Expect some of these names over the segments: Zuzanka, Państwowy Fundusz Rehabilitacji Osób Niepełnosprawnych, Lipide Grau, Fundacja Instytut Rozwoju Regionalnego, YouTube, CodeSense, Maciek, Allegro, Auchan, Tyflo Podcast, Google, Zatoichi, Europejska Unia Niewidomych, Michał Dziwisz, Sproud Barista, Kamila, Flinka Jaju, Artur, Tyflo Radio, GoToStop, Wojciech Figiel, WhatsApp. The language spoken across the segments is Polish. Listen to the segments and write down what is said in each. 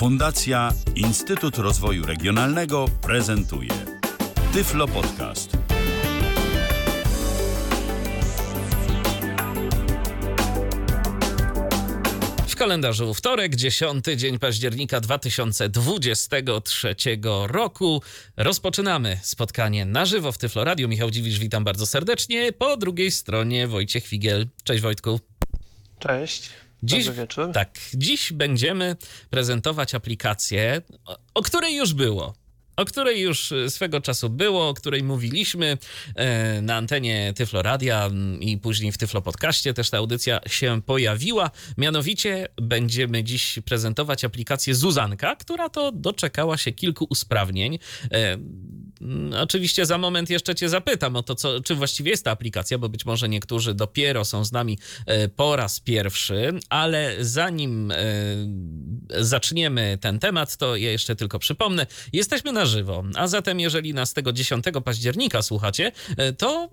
Fundacja Instytut Rozwoju Regionalnego prezentuje Tyflo Podcast. W kalendarzu wtorek, 10 dzień października 2023 roku. Rozpoczynamy spotkanie na żywo w Tyflo Radio. Michał Dziwisz, witam bardzo serdecznie. Po drugiej stronie Wojciech Figiel. Cześć Wojtku. Cześć. Dziś będziemy prezentować aplikację, o której już było. O której już swego czasu było, o której mówiliśmy na antenie Tyflo Radia i później w Tyflo Podcaście też ta audycja się pojawiła. Mianowicie będziemy dziś prezentować aplikację Zuzanka, która to doczekała się kilku usprawnień. Oczywiście za moment jeszcze cię zapytam o to, czym właściwie jest ta aplikacja, bo być może niektórzy dopiero są z nami po raz pierwszy, ale zanim zaczniemy ten temat, to ja jeszcze tylko przypomnę, jesteśmy na żywo, a zatem jeżeli nas tego 10 października słuchacie, to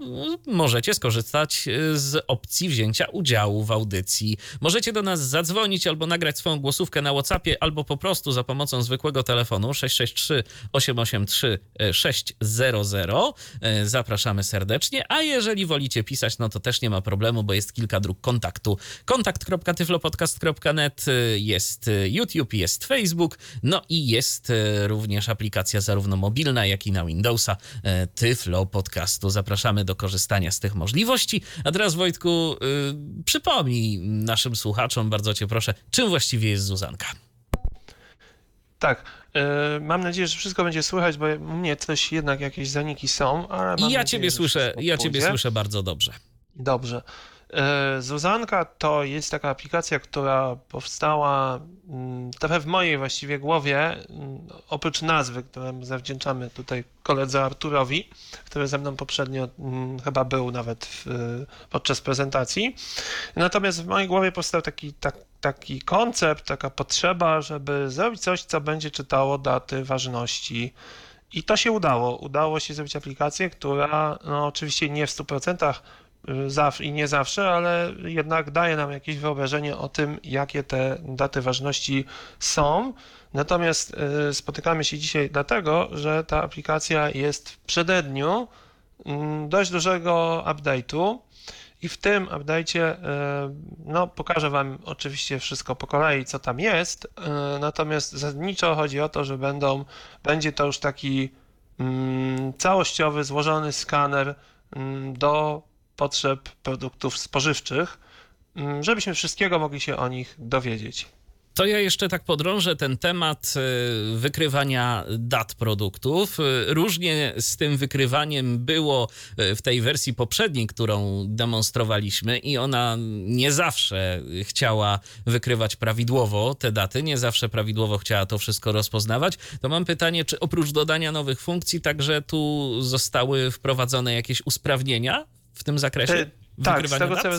możecie skorzystać z opcji wzięcia udziału w audycji. Możecie do nas zadzwonić albo nagrać swoją głosówkę na WhatsAppie, albo po prostu za pomocą zwykłego telefonu 663 883 600. Zapraszamy serdecznie, a jeżeli wolicie pisać, no to też nie ma problemu, bo jest kilka dróg kontaktu. kontakt.tyflopodcast.net, jest YouTube, jest Facebook, no i jest również aplikacja zarówno mobilna, jak i na Windowsa Tyflo Podcastu. Zapraszamy do korzystania z tych możliwości. A teraz Wojtku, przypomnij naszym słuchaczom, bardzo cię proszę, czym właściwie jest Zuzanka. Tak, mam nadzieję, że wszystko będzie słychać, bo u mnie też jednak jakieś zaniki są, ale mam Ja ciebie słyszę bardzo dobrze. Dobrze. Zuzanka to jest taka aplikacja, która powstała trochę w mojej właściwie głowie, oprócz nazwy, którą zawdzięczamy tutaj koledze Arturowi, który ze mną poprzednio chyba był nawet podczas prezentacji. Natomiast w mojej głowie powstał taki koncept, taka potrzeba, żeby zrobić coś, co będzie czytało daty ważności. I to się udało. Udało się zrobić aplikację, która no, oczywiście nie w 100% i nie zawsze, ale jednak daje nam jakieś wyobrażenie o tym, jakie te daty ważności są. Natomiast spotykamy się dzisiaj dlatego, że ta aplikacja jest w przededniu dość dużego update'u. I w tym update'cie no, pokażę wam oczywiście wszystko po kolei, co tam jest, natomiast zasadniczo chodzi o to, że będzie to już taki całościowy, złożony skaner do potrzeb produktów spożywczych, żebyśmy wszystkiego mogli się o nich dowiedzieć. To ja jeszcze tak podrążę ten temat wykrywania dat produktów. Różnie z tym wykrywaniem było w tej wersji poprzedniej, którą demonstrowaliśmy i ona nie zawsze chciała wykrywać prawidłowo te daty, nie zawsze prawidłowo chciała to wszystko rozpoznawać. To mam pytanie, czy oprócz dodania nowych funkcji także tu zostały wprowadzone jakieś usprawnienia w tym zakresie wykrywania dat?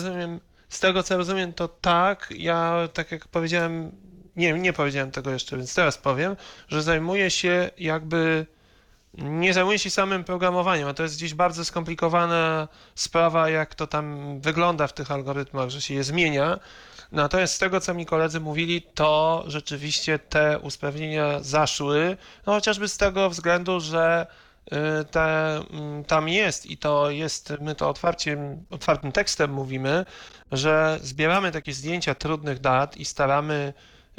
Z tego co rozumiem, to tak. Ja, tak jak powiedziałem, nie powiedziałem tego jeszcze, więc teraz powiem, że nie zajmuję się samym programowaniem, a to jest gdzieś bardzo skomplikowana sprawa, jak to tam wygląda w tych algorytmach, że się je zmienia. Natomiast z tego, co mi koledzy mówili, to rzeczywiście te usprawnienia zaszły, no chociażby z tego względu, że tam jest i to jest, my to otwartym tekstem mówimy, że zbieramy takie zdjęcia trudnych dat i staramy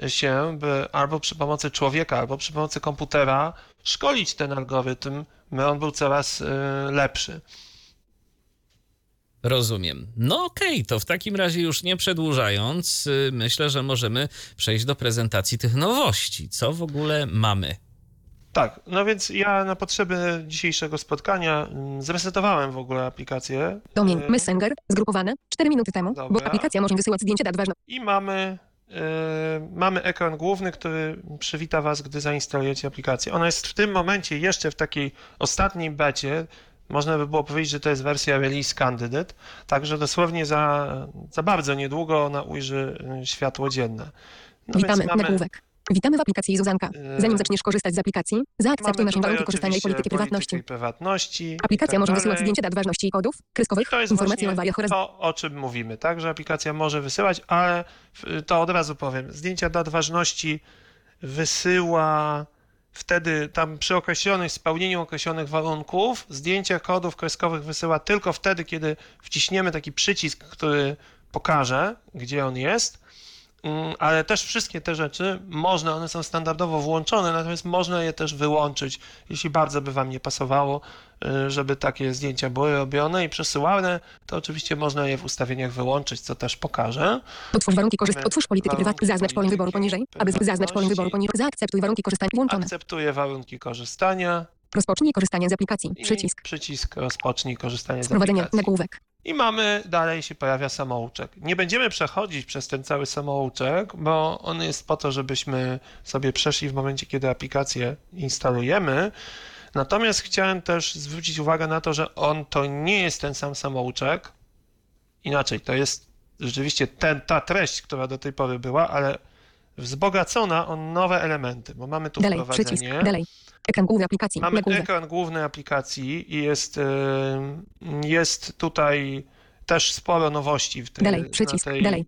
się, by albo przy pomocy człowieka, albo przy pomocy komputera szkolić ten algorytm, by on był coraz lepszy. Rozumiem. No okej, to w takim razie już nie przedłużając, myślę, że możemy przejść do prezentacji tych nowości. Co w ogóle mamy? Tak, no więc ja na potrzeby dzisiejszego spotkania zresetowałem w ogóle aplikację. Domin Messenger zgrupowane 4 minuty temu, Dobra. Bo aplikacja może wysyłać zdjęcia dat ważnych. I mamy ekran główny, który przywita was, gdy zainstalujecie aplikację. Ona jest w tym momencie jeszcze w takiej ostatniej becie. Można by było powiedzieć, że to jest wersja Release Candidate, także dosłownie za bardzo niedługo ona ujrzy światło dzienne. No witamy, nagłówek. Witamy w aplikacji Zuzanka. Zanim zaczniesz korzystać z aplikacji, zaakceptuj naszą warunki korzystania i polityki prywatności. Aplikacja może wysyłać zdjęcia dat ważności i kodów kreskowych, informacje o awariach oraz... To, o czym mówimy, tak? Że aplikacja może wysyłać, ale to od razu powiem. Zdjęcia dat ważności wysyła wtedy tam przy określonych, spełnieniu określonych warunków, zdjęcie kodów kreskowych wysyła tylko wtedy, kiedy wciśniemy taki przycisk, który pokaże, gdzie on jest, ale też wszystkie te rzeczy można, one są standardowo włączone, natomiast można je też wyłączyć, jeśli bardzo by Wam nie pasowało, żeby takie zdjęcia były robione i przesyłane, to oczywiście można je w ustawieniach wyłączyć, co też pokażę. Otwórz warunki korzystania, otwórz politykę prywatną, zaznacz pole wyboru poniżej, aby zaznacz pole wyboru poniżej, zaakceptuj warunki korzystania włączone. Akceptuję warunki korzystania. Rozpocznij korzystanie z aplikacji. Przycisk. Przycisk rozpocznij korzystanie z aplikacji. Sprowadzenie nagłówek. I mamy, dalej się pojawia samouczek. Nie będziemy przechodzić przez ten cały samouczek, bo on jest po to, żebyśmy sobie przeszli w momencie, kiedy aplikację instalujemy. Natomiast chciałem też zwrócić uwagę na to, że on to nie jest ten sam samouczek. Inaczej, to jest rzeczywiście ta treść, która do tej pory była, ale wzbogacona o nowe elementy, bo mamy tu dalej, wprowadzenie. Przycisk, dalej. Ekran główny aplikacji. Mamy ekran główny aplikacji i jest tutaj też sporo nowości w tym. Dalej, przycisk, dalej.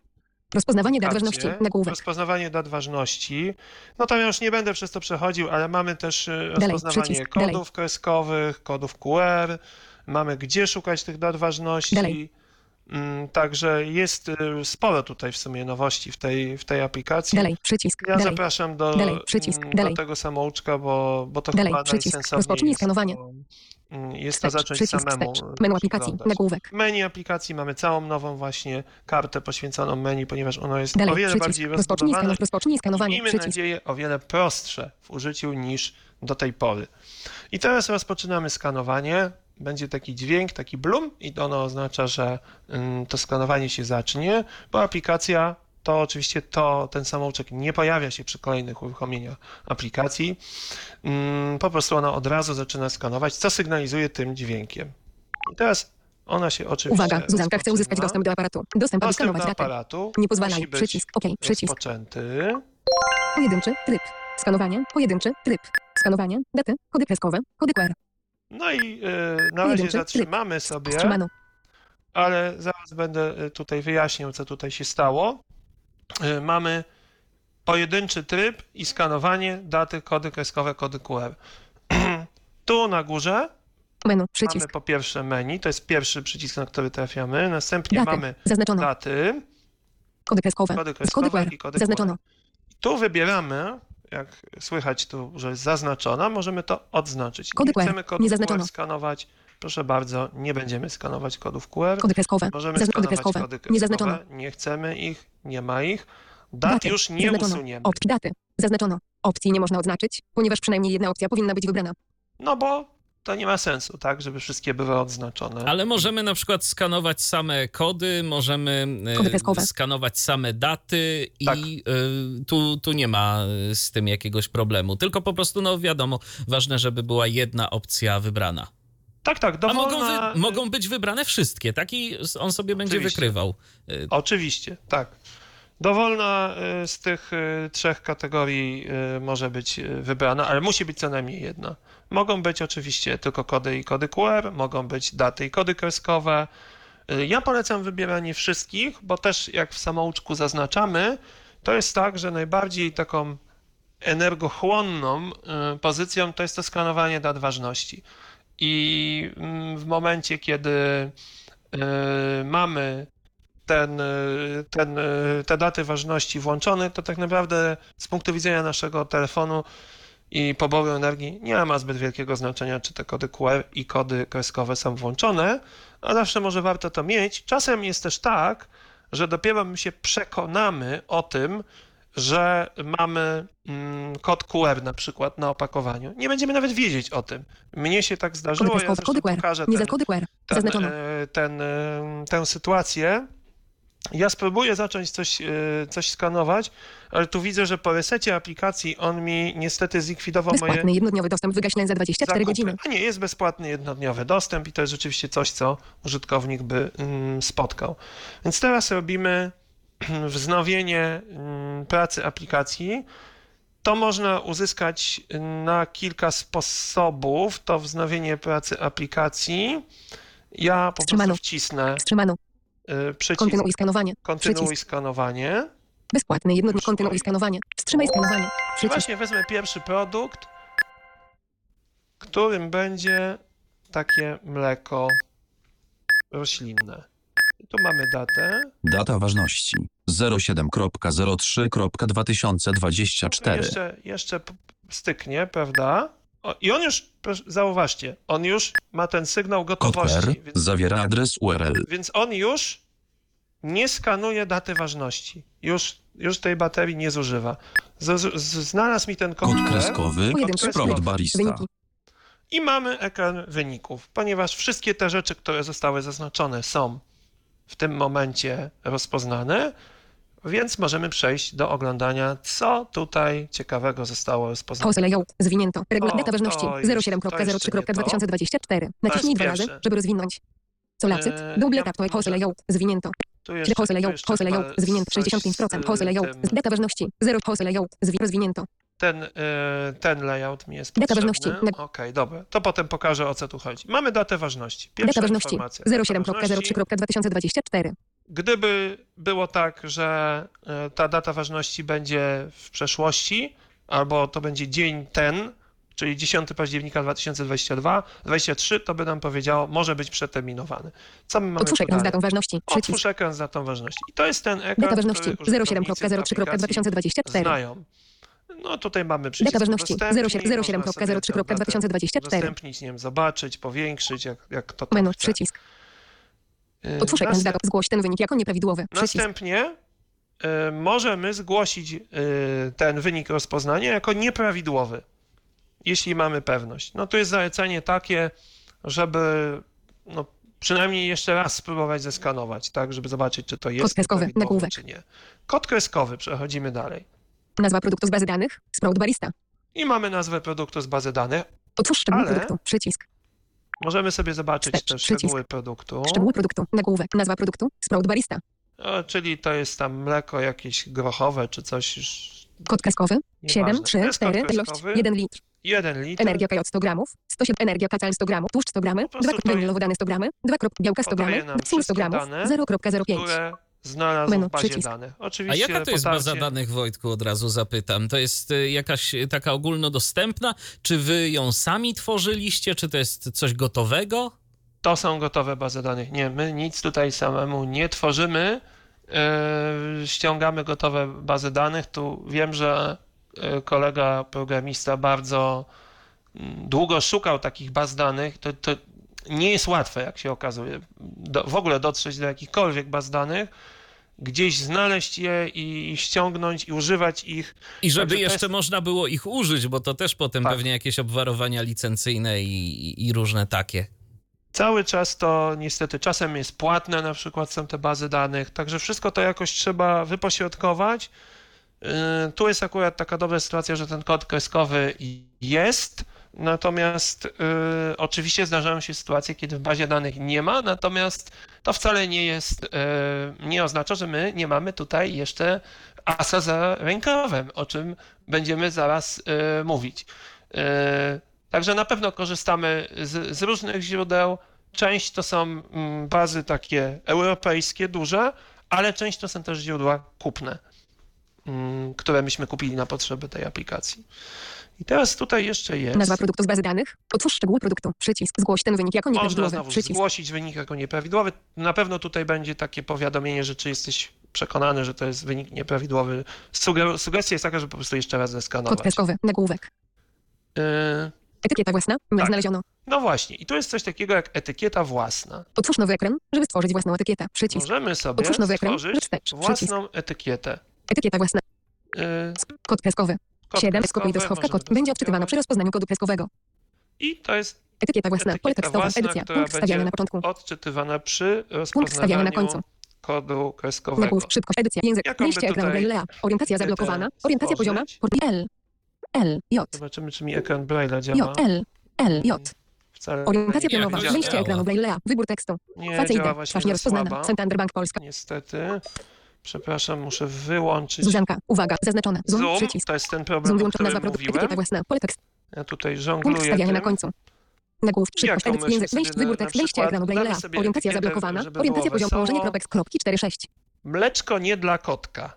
Rozpoznawanie dat ważności, nagłówek. Rozpoznawanie dat ważności. No to ja już nie będę przez to przechodził, ale mamy też rozpoznawanie kodów kreskowych, kodów QR. Mamy gdzie szukać tych dat ważności. Dalej. Także jest sporo tutaj w sumie nowości w tej aplikacji. Dalej, przycisk, ja zapraszam do tego samouczka, bo to dalej, chyba najsensowniej rozpocznij skanowanie. Jest to zacząć przycisk, samemu. Menu aplikacji, nagłówek. Menu aplikacji mamy całą nową właśnie kartę poświęconą menu, ponieważ ono jest dalej, o wiele przycisk, bardziej rozbudowane. Rozpocznij skanowanie. Miejmy nadzieję o wiele prostsze w użyciu niż do tej pory. I teraz rozpoczynamy skanowanie. Będzie taki dźwięk, taki blum i ono oznacza, że to skanowanie się zacznie, bo aplikacja, to oczywiście ten samouczek nie pojawia się przy kolejnych uruchomieniach aplikacji. Po prostu ona od razu zaczyna skanować, co sygnalizuje tym dźwiękiem. I teraz ona się oczywiście uwaga, Zuzanka chce uzyskać dostęp do aparatu. Dostęp skanować do aparatu. Nie pozwalaj, przycisk, ok, przycisk. Rozpoczęty. Pojedynczy tryb. Skanowanie, pojedynczy tryb. Skanowanie, daty, kody kreskowe, kody QR. No i na razie zatrzymamy sobie, ale zaraz będę tutaj wyjaśniał, co tutaj się stało. Mamy pojedynczy tryb i skanowanie, daty, kody kreskowe, kody QR. Tu na górze menu, przycisk. Mamy po pierwsze menu, to jest pierwszy przycisk, na który trafiamy. Następnie daty. Mamy zaznaczono. Daty, kody kreskowe i kody zaznaczono. QR. Tu wybieramy. Jak słychać tu, że jest zaznaczona, możemy to odznaczyć. Kody QR. Chcemy kodów QR skanować. Proszę bardzo, nie będziemy skanować kodów QR. Kody kreskowe. Możemy skanować kody kreskowe. Nie chcemy ich, nie ma ich. Dat już nie zaznaczono. Usuniemy. Daty. Zaznaczono. Opcji nie można odznaczyć, ponieważ przynajmniej jedna opcja powinna być wybrana. No bo to nie ma sensu, tak, żeby wszystkie były odznaczone. Ale możemy na przykład skanować same kody, możemy skanować same daty i tak. Tu nie ma z tym jakiegoś problemu. Tylko po prostu, no wiadomo, ważne, żeby była jedna opcja wybrana. Tak, dowolna. A mogą być wybrane wszystkie, tak? I on sobie będzie wykrywał. Oczywiście, tak. Dowolna z tych trzech kategorii może być wybrana, ale musi być co najmniej jedna. Mogą być oczywiście tylko kody i kody QR, mogą być daty i kody kreskowe. Ja polecam wybieranie wszystkich, bo też jak w samouczku zaznaczamy, to jest tak, że najbardziej taką energochłonną pozycją to jest to skanowanie dat ważności. I w momencie, kiedy mamy te daty ważności włączone, to tak naprawdę z punktu widzenia naszego telefonu i poboru energii nie ma zbyt wielkiego znaczenia, czy te kody QR i kody kreskowe są włączone, a zawsze może warto to mieć. Czasem jest też tak, że dopiero my się przekonamy o tym, że mamy kod QR na przykład na opakowaniu. Nie będziemy nawet wiedzieć o tym. Mnie się tak zdarzyło, kody kreskowe, ja kody QR, pokażę tę sytuację. Ja spróbuję zacząć coś skanować, ale tu widzę, że po resecie aplikacji on mi niestety zlikwidował moje... Bezpłatny jednodniowy dostęp wygaśnięty za 24 godziny. A nie, jest bezpłatny jednodniowy dostęp i to jest rzeczywiście coś, co użytkownik by spotkał. Więc teraz robimy wznowienie pracy aplikacji. To można uzyskać na kilka sposobów, to wznowienie pracy aplikacji. Ja po prostu wcisnę... Wstrzymano. Przycisk. Kontynuuj skanowanie. Bezpłatny jednodniowy. Kontynuuj skanowanie. Wstrzymaj skanowanie. Przecież... Właśnie wezmę pierwszy produkt, którym będzie takie mleko roślinne. I tu mamy datę. Data ważności 07.03.2024. Jeszcze styknie, prawda? O, i on już, zauważcie, on już ma ten sygnał gotowości. Kod PR zawiera adres URL. Więc on już nie skanuje daty ważności. Już tej baterii nie zużywa. Znalazł mi ten kod kreskowy, Sprout Barista. I mamy ekran wyników, ponieważ wszystkie te rzeczy, które zostały zaznaczone, są w tym momencie rozpoznane, więc możemy przejść do oglądania, co tutaj ciekawego zostało rozpoznane. Zwinięto. Data ważności 07.03.2024. Naciśnij 2 razy, żeby rozwinąć. Solacyt. Double tap. Hose layout. Zwinięto. Hose layout. Hose layout. Zwinięto. 65%. Hose layout. Data ważności 0. Hose layout. Rozwinięto. Ten layout mi jest potrzebny. Data ważności. Okej, dobra. To potem pokażę, o co tu chodzi. Mamy datę ważności. Pierwsza informacja. 07.03.2024. Gdyby było tak, że ta data ważności będzie w przeszłości, albo to będzie dzień ten, czyli 10 października 2023, to by nam powiedziało, może być przeterminowany. Co my mamy? Otwórz ekran z datą ważności. Otwórz ekran z datą ważności. I to jest ten ekran, data ważności 07.03.2024. Znają. No tutaj mamy przycisk. Data ważności 07.03.2024. Dostępnić, nie wiem, zobaczyć, powiększyć, jak to tam menu, chce. Przycisk. Otwórz ekran z datą. Zgłoś ten wynik jako nieprawidłowy. Przycisk. Następnie możemy zgłosić ten wynik rozpoznania jako nieprawidłowy, jeśli mamy pewność. No to jest zalecenie takie, żeby no, przynajmniej jeszcze raz spróbować zeskanować, tak, żeby zobaczyć, czy to jest kod kreskowy, nagłówek, czy nie. Kod kreskowy, przechodzimy dalej. Nazwa produktu z bazy danych, Sprout Barista. I mamy nazwę produktu z bazy danych. Otwórz szczegóły produktu, przycisk. Możemy sobie zobaczyć też szczegóły produktu. Szczegóły produktu, nagłówek, nazwa produktu, Sprout Barista. O, czyli to jest tam mleko jakieś grochowe, czy coś już... Kod kreskowy, 734, ilość, 1 litr. 1 litr. Energia kajot 100 gramów, 107, energia kacal 100 gramów, tłuszcz 100 gramów, 2 węgiel lowodany 100 gramów, 2 białka 100 gramów, 100 gramów, 0.05. Znalazł menu, w bazie przycisk. Danych. Oczywiście, a jaka to jest baza danych, Wojtku, od razu zapytam? To jest jakaś taka ogólnodostępna? Czy wy ją sami tworzyliście? Czy to jest coś gotowego? To są gotowe bazy danych. Nie, my nic tutaj samemu nie tworzymy. Ściągamy gotowe bazy danych. Tu wiem, że kolega programista bardzo długo szukał takich baz danych. To nie jest łatwe, jak się okazuje, w ogóle dotrzeć do jakichkolwiek baz danych, gdzieś znaleźć je i ściągnąć i używać ich. I żeby także jeszcze można było ich użyć, bo to też potem tak. Pewnie jakieś obwarowania licencyjne i różne takie. Cały czas to niestety czasem jest płatne, na przykład są te bazy danych, także wszystko to jakoś trzeba wypośrodkować. Tu jest akurat taka dobra sytuacja, że ten kod kreskowy jest, natomiast oczywiście zdarzają się sytuacje, kiedy w bazie danych nie ma, natomiast to wcale nie jest, nie oznacza, że my nie mamy tutaj jeszcze asa za rękawem, o czym będziemy zaraz mówić. Także na pewno korzystamy z różnych źródeł. Część to są bazy takie europejskie, duże, ale część to są też źródła kupne, które myśmy kupili na potrzeby tej aplikacji. I teraz tutaj jeszcze jest... Nazwa produktu z bazy danych. Otwórz szczegóły produktu. Przycisk. Zgłoś ten wynik jako nieprawidłowy. Można znowu zgłosić wynik jako nieprawidłowy. Na pewno tutaj będzie takie powiadomienie, że czy jesteś przekonany, że to jest wynik nieprawidłowy. Sugestia jest taka, żeby po prostu jeszcze raz zeskanować. Kod kreskowy. Nagłówek. Etykieta własna. Tak. Znaleziono. No właśnie. I tu jest coś takiego jak etykieta własna. Otwórz nowy ekran, żeby stworzyć własną etykietę. Przycisk. Możemy sobie stworzyć własną etykietę. Etykieta własna. Kod kreskowy. 7. Skopiuj do schowka kod. Będzie odczytywana przy rozpoznaniu kodu kreskowego. I to jest etykieta własna. Pole tekstowe. Edycja. Punkt wstawiany na początku. Odczytywana przy rozpoznaniu na końcu kodu kreskowego. Nagłów. Szybkość. Edycja. Język. Liście ekran Braille'a. Orientacja zablokowana. Orientacja pozioma. L. L. J. Zobaczymy, czy mi ekran Braille'a działa. L. L. J. Orientacja pionowa. Wyjście ekranu Braille'a. Wybór tekstu. Facja ID. Twarz nierozpoznana. Santander Bank Polska. Niestety... Przepraszam, muszę wyłączyć. Zuzanka, uwaga, zaznaczone. Zoom, przycisk. To jest ten problem, o którym mówiłem. Ja tutaj żongluję. Punkt wstawiany na końcu. Nagłów, szybkość, edycja, język, wybór tekst, wejście ekranu Braille'a. Orientacja zablokowana. Orientacja poziom położenie, kropek, kropki, 4,6. Mleczko nie dla kotka.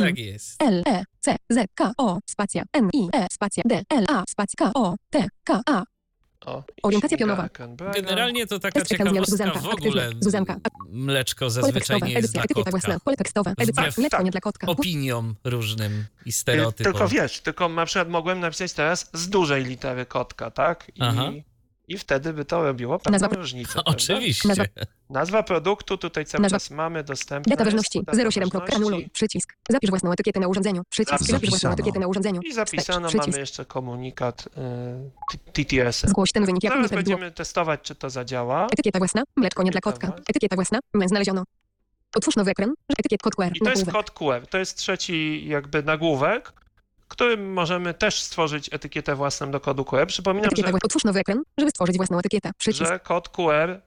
Tak jest. L-E-C-Z-K-O spacja N-I-E spacja D-L-A spacja K-O-T-K-A. O, orientacja pionowa. Generalnie to taka ciekawostka w ogóle. Zuzanka. Mleczko zazwyczaj nie jest dla kotka. Pole tekstowe. Mleczko nie dla kotka. Opiniom różnym i stereotypom. Tylko wiesz, tylko na przykład mogłem napisać teraz z dużej litery kotka, tak? I wtedy by to robiło pewną różnicę. Oczywiście. Nazwa produktu tutaj cały czas mamy dostępne. Data ważności 07. Anuluj. Przycisk. Zapisz własną etykietę na urządzeniu. Przycisk. Zapisz własną etykietę na urządzeniu. I zapisano. Mamy jeszcze komunikat TTS. Zgłoś ten wynik. Teraz będziemy testować, czy to zadziała. Etykieta własna. Mleczko nie dla kotka. Etykieta własna. Mnie znaleziono. Otwórz nowy ekran. Etykiet kod QR. I to jest kod QR. To jest trzeci jakby nagłówek, którym możemy też stworzyć etykietę własną do kodu QR. Przypominam, że... Otwórz nowy ekran, żeby stworzyć własną etykietę. Przycisk. Że kod QR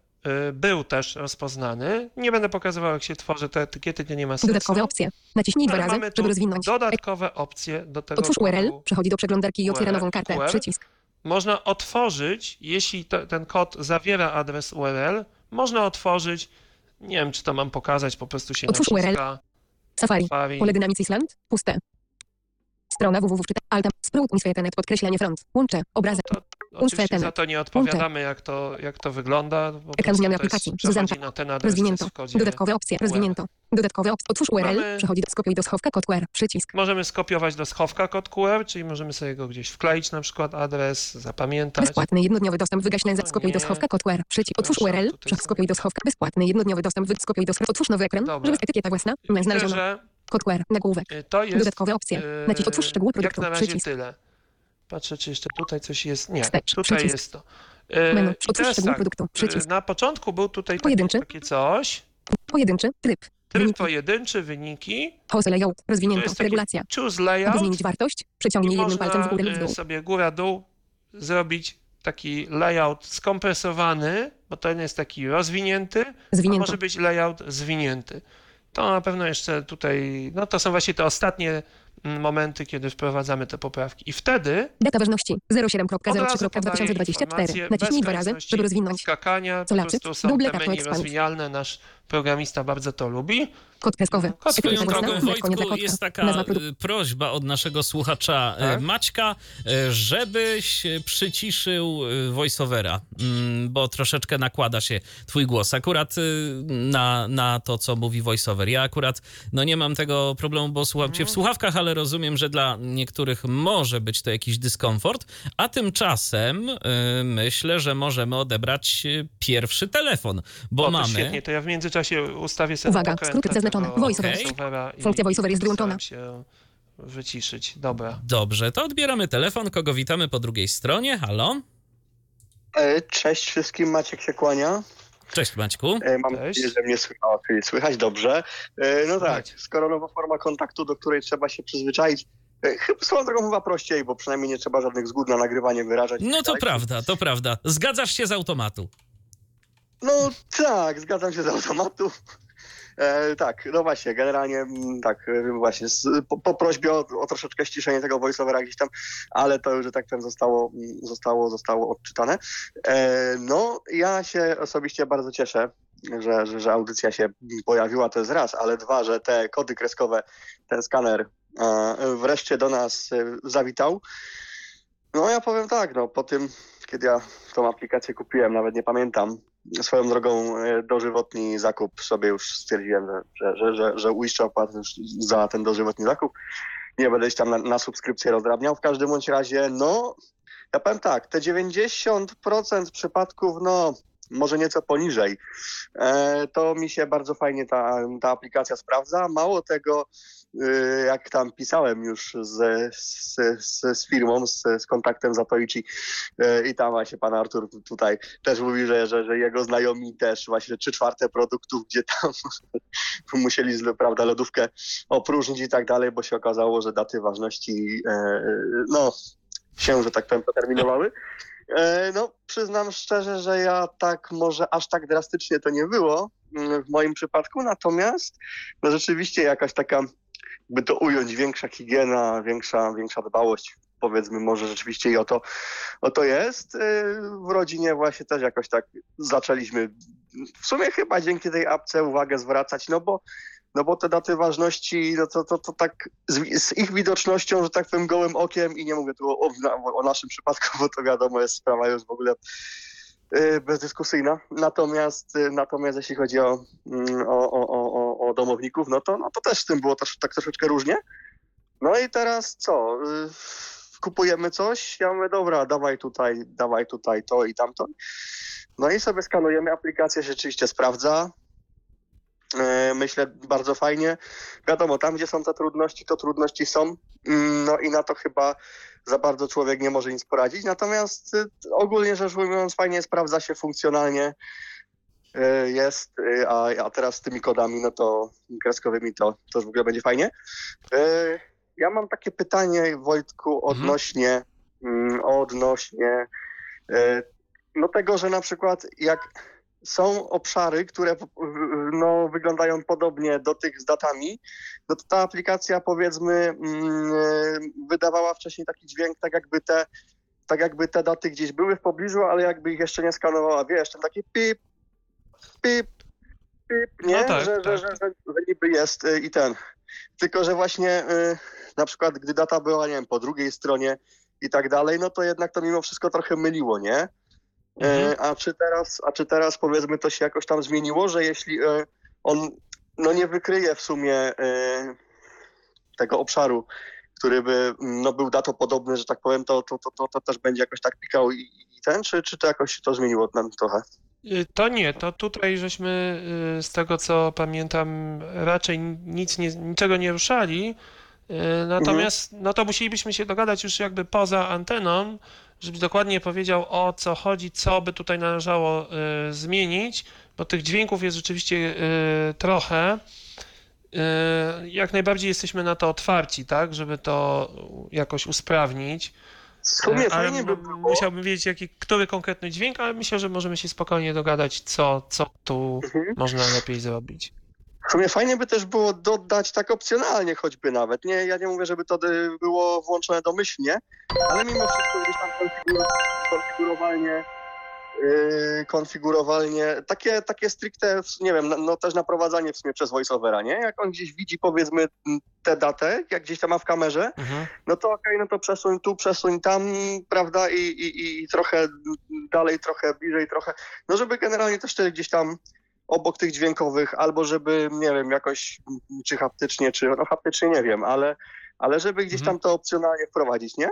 był też rozpoznany. Nie będę pokazywał, jak się tworzy te etykiety, to nie ma sensu. Dodatkowe opcje. Naciśnij dwa razy, żeby rozwinąć. Dodatkowe opcje do tego. Otwórz URL, przechodzi do przeglądarki i otwiera nową kartę. QR. Przycisk. Można otworzyć, jeśli ten kod zawiera adres URL, można otworzyć, nie wiem, czy to mam pokazać, po prostu się otwórz naciska. URL. Safari. Pole Dynamics Island. Puste. Strona www.czyta. Alta. Sprout. Unswetenet. Podkreślanie front. Łączę. Obrazek. Oczywiście za to nie odpowiadamy, jak to wygląda. Ekran zmiany aplikacji. Zuzanka. Rozwinięto. Dodatkowe opcje. Rozwinięto. Dodatkowe opcje. Otwórz URL. Przechodzi do skopiuj do schowka kod QR. Przycisk. Możemy skopiować do schowka kod QR, czyli możemy sobie go gdzieś wkleić, na przykład adres, zapamiętać. Bezpłatny jednodniowy dostęp wygaśny. Skopiuj do schowka kod QR. Przycisk. Otwórz URL. Skopiuj do schowka. Bezpłatny jednodniowy dostęp. Skopiuj do schowka. Otwórz nowy ekran. Żeby etykieta własna. Znaleziono. Kod QR, nagłówek, dodatkowe opcje, naciśnij otwórz szczegóły produktu, jak na razie przycisk. Tyle. Patrzę, czy jeszcze tutaj coś jest, nie, wstecz, tutaj przycisk. Jest to. Menu, otwórz szczegóły produktu, przycisk. Na początku był tutaj takie coś. Pojedynczy, tryb wyniki. Pojedynczy, wyniki. Choose layout, rozwinięto, regulacja. Choose layout. Zmienić wartość, przeciągnij jednym palcem w górę lub w dół. Sobie góra, dół, zrobić taki layout skompresowany, bo ten jest taki rozwinięty, a może być layout zwinięty. To na pewno jeszcze tutaj, no to są właśnie te ostatnie momenty, kiedy wprowadzamy te poprawki. I wtedy... Data ważności 07.03.2024. Naciśnij dwa razy, żeby rozwinąć. Skakania, co po prostu są te menu rozwijane. Nasz programista bardzo to lubi. Kod kreskowy. Swoją drogą, Wojtku, jest taka prośba od naszego słuchacza Maćka, żebyś przyciszył voiceovera, bo troszeczkę nakłada się twój głos akurat na to, co mówi voiceover. Ja akurat nie mam tego problemu, bo słucham cię w słuchawkach, ale rozumiem, że dla niektórych może być to jakiś dyskomfort, a tymczasem myślę, że możemy odebrać pierwszy telefon, bo mamy... Świetnie, to ja w międzyczasie ustawię sobie... Uwaga, skrót zaznaczony. VoiceOver. Funkcja VoiceOver jest wyłączona. Wyciszyć, dobra. Dobrze, to odbieramy telefon. Kogo witamy po drugiej stronie? Halo? Cześć wszystkim, Maciek się kłania. Cześć Maćku. Mam nadzieję, że mnie słychać dobrze. No tak, skoro nowa forma kontaktu, do której trzeba się przyzwyczaić, swoją drogą chyba prościej, bo przynajmniej nie trzeba żadnych zgód na nagrywanie, wyrażać. No to prawda, to prawda. Zgadzasz się z automatu? No tak, zgadzam się z automatu. Tak, no właśnie, generalnie tak, właśnie, po prośbie o troszeczkę ściszenie tego voiceovera gdzieś tam, ale to już, że tak powiem, zostało odczytane. No, ja się osobiście bardzo cieszę, że audycja się pojawiła, to jest raz, ale dwa, że te kody kreskowe, ten skaner wreszcie do nas zawitał. No ja powiem tak, po tym, kiedy ja tą aplikację kupiłem, nawet nie pamiętam, swoją drogą dożywotni zakup sobie już stwierdziłem, że uiszczę opłatę za ten dożywotni zakup. Nie będę się tam na subskrypcję rozdrabniał. W każdym bądź razie, ja powiem tak, te 90% przypadków, może nieco poniżej, to mi się bardzo fajnie ta aplikacja sprawdza. Mało tego, jak tam pisałem już z firmą, z kontaktem Zatoichi i tam właśnie pan Artur tutaj też mówi, że jego znajomi też właśnie 3/4 produktów, gdzie tam musieli, prawda, lodówkę opróżnić i tak dalej, bo się okazało, że daty ważności się, że tak powiem, poterminowały. Przyznam szczerze, że ja tak może aż tak drastycznie to nie było w moim przypadku, natomiast rzeczywiście jakaś taka, by to ująć, większa higiena, większa dbałość, powiedzmy, może rzeczywiście i o to jest. W rodzinie właśnie też jakoś tak zaczęliśmy w sumie chyba dzięki tej apce uwagę zwracać, bo no bo te daty ważności, no to tak z ich widocznością, że tak powiem gołym okiem, i nie mówię tu o naszym przypadku, bo to wiadomo jest sprawa już w ogóle bezdyskusyjna. Natomiast jeśli chodzi o domowników, no to też z tym było tak troszeczkę różnie. No i teraz co? Kupujemy coś, ja mówię, dobra, dawaj tutaj to i tamto. No i sobie skanujemy, aplikacja się rzeczywiście sprawdza. Myślę, bardzo fajnie. Wiadomo, tam gdzie są te trudności, to trudności są. No i na to chyba za bardzo człowiek nie może nic poradzić. Natomiast ogólnie rzecz ujmując, fajnie sprawdza się, funkcjonalnie jest, a teraz z tymi kodami, no to kreskowymi, to w ogóle będzie fajnie. Ja mam takie pytanie, Wojtku, odnośnie no tego, że na przykład jak są obszary, które no, wyglądają podobnie do tych z datami, no to ta aplikacja, powiedzmy, wydawała wcześniej taki dźwięk, tak jakby te daty gdzieś były w pobliżu, ale jakby ich jeszcze nie skanowała. Wiesz, ten taki pip, pip, pip, nie? No tak, że niby jest i ten. Tylko, że właśnie na przykład gdy data była, nie wiem, po drugiej stronie i tak dalej, no to jednak to mimo wszystko trochę myliło, nie? Mhm. A czy teraz powiedzmy to się jakoś tam zmieniło, że jeśli on no nie wykryje w sumie tego obszaru, który by no był datopodobny, że tak powiem, to też będzie jakoś tak pikał i ten, czy to jakoś się to zmieniło nam trochę? To nie, to tutaj żeśmy z tego co pamiętam raczej niczego nie ruszali, natomiast no to musielibyśmy się dogadać już jakby poza anteną, żebyś dokładnie powiedział o co chodzi, co by tutaj należało zmienić, bo tych dźwięków jest rzeczywiście trochę. Jak najbardziej jesteśmy na to otwarci, tak, żeby to jakoś usprawnić. W sumie fajnie by było. Musiałbym wiedzieć, który konkretny dźwięk, ale myślę, że możemy się spokojnie dogadać, co tu można lepiej zrobić. W sumie fajnie by też było dodać tak opcjonalnie choćby nawet. Nie, ja nie mówię, żeby to było włączone domyślnie, ale mimo wszystko gdzieś tam konfigurowalnie takie stricte, nie wiem, no też naprowadzanie w sumie przez voiceovera, nie? Jak on gdzieś widzi, powiedzmy, tę datę, jak gdzieś tam ma w kamerze, no to okej, no to przesuń tu, przesuń tam, prawda, i trochę dalej, trochę bliżej, trochę, no żeby generalnie też gdzieś tam obok tych dźwiękowych, albo żeby, nie wiem, jakoś czy haptycznie, haptycznie nie wiem, ale żeby gdzieś tam to opcjonalnie wprowadzić, nie?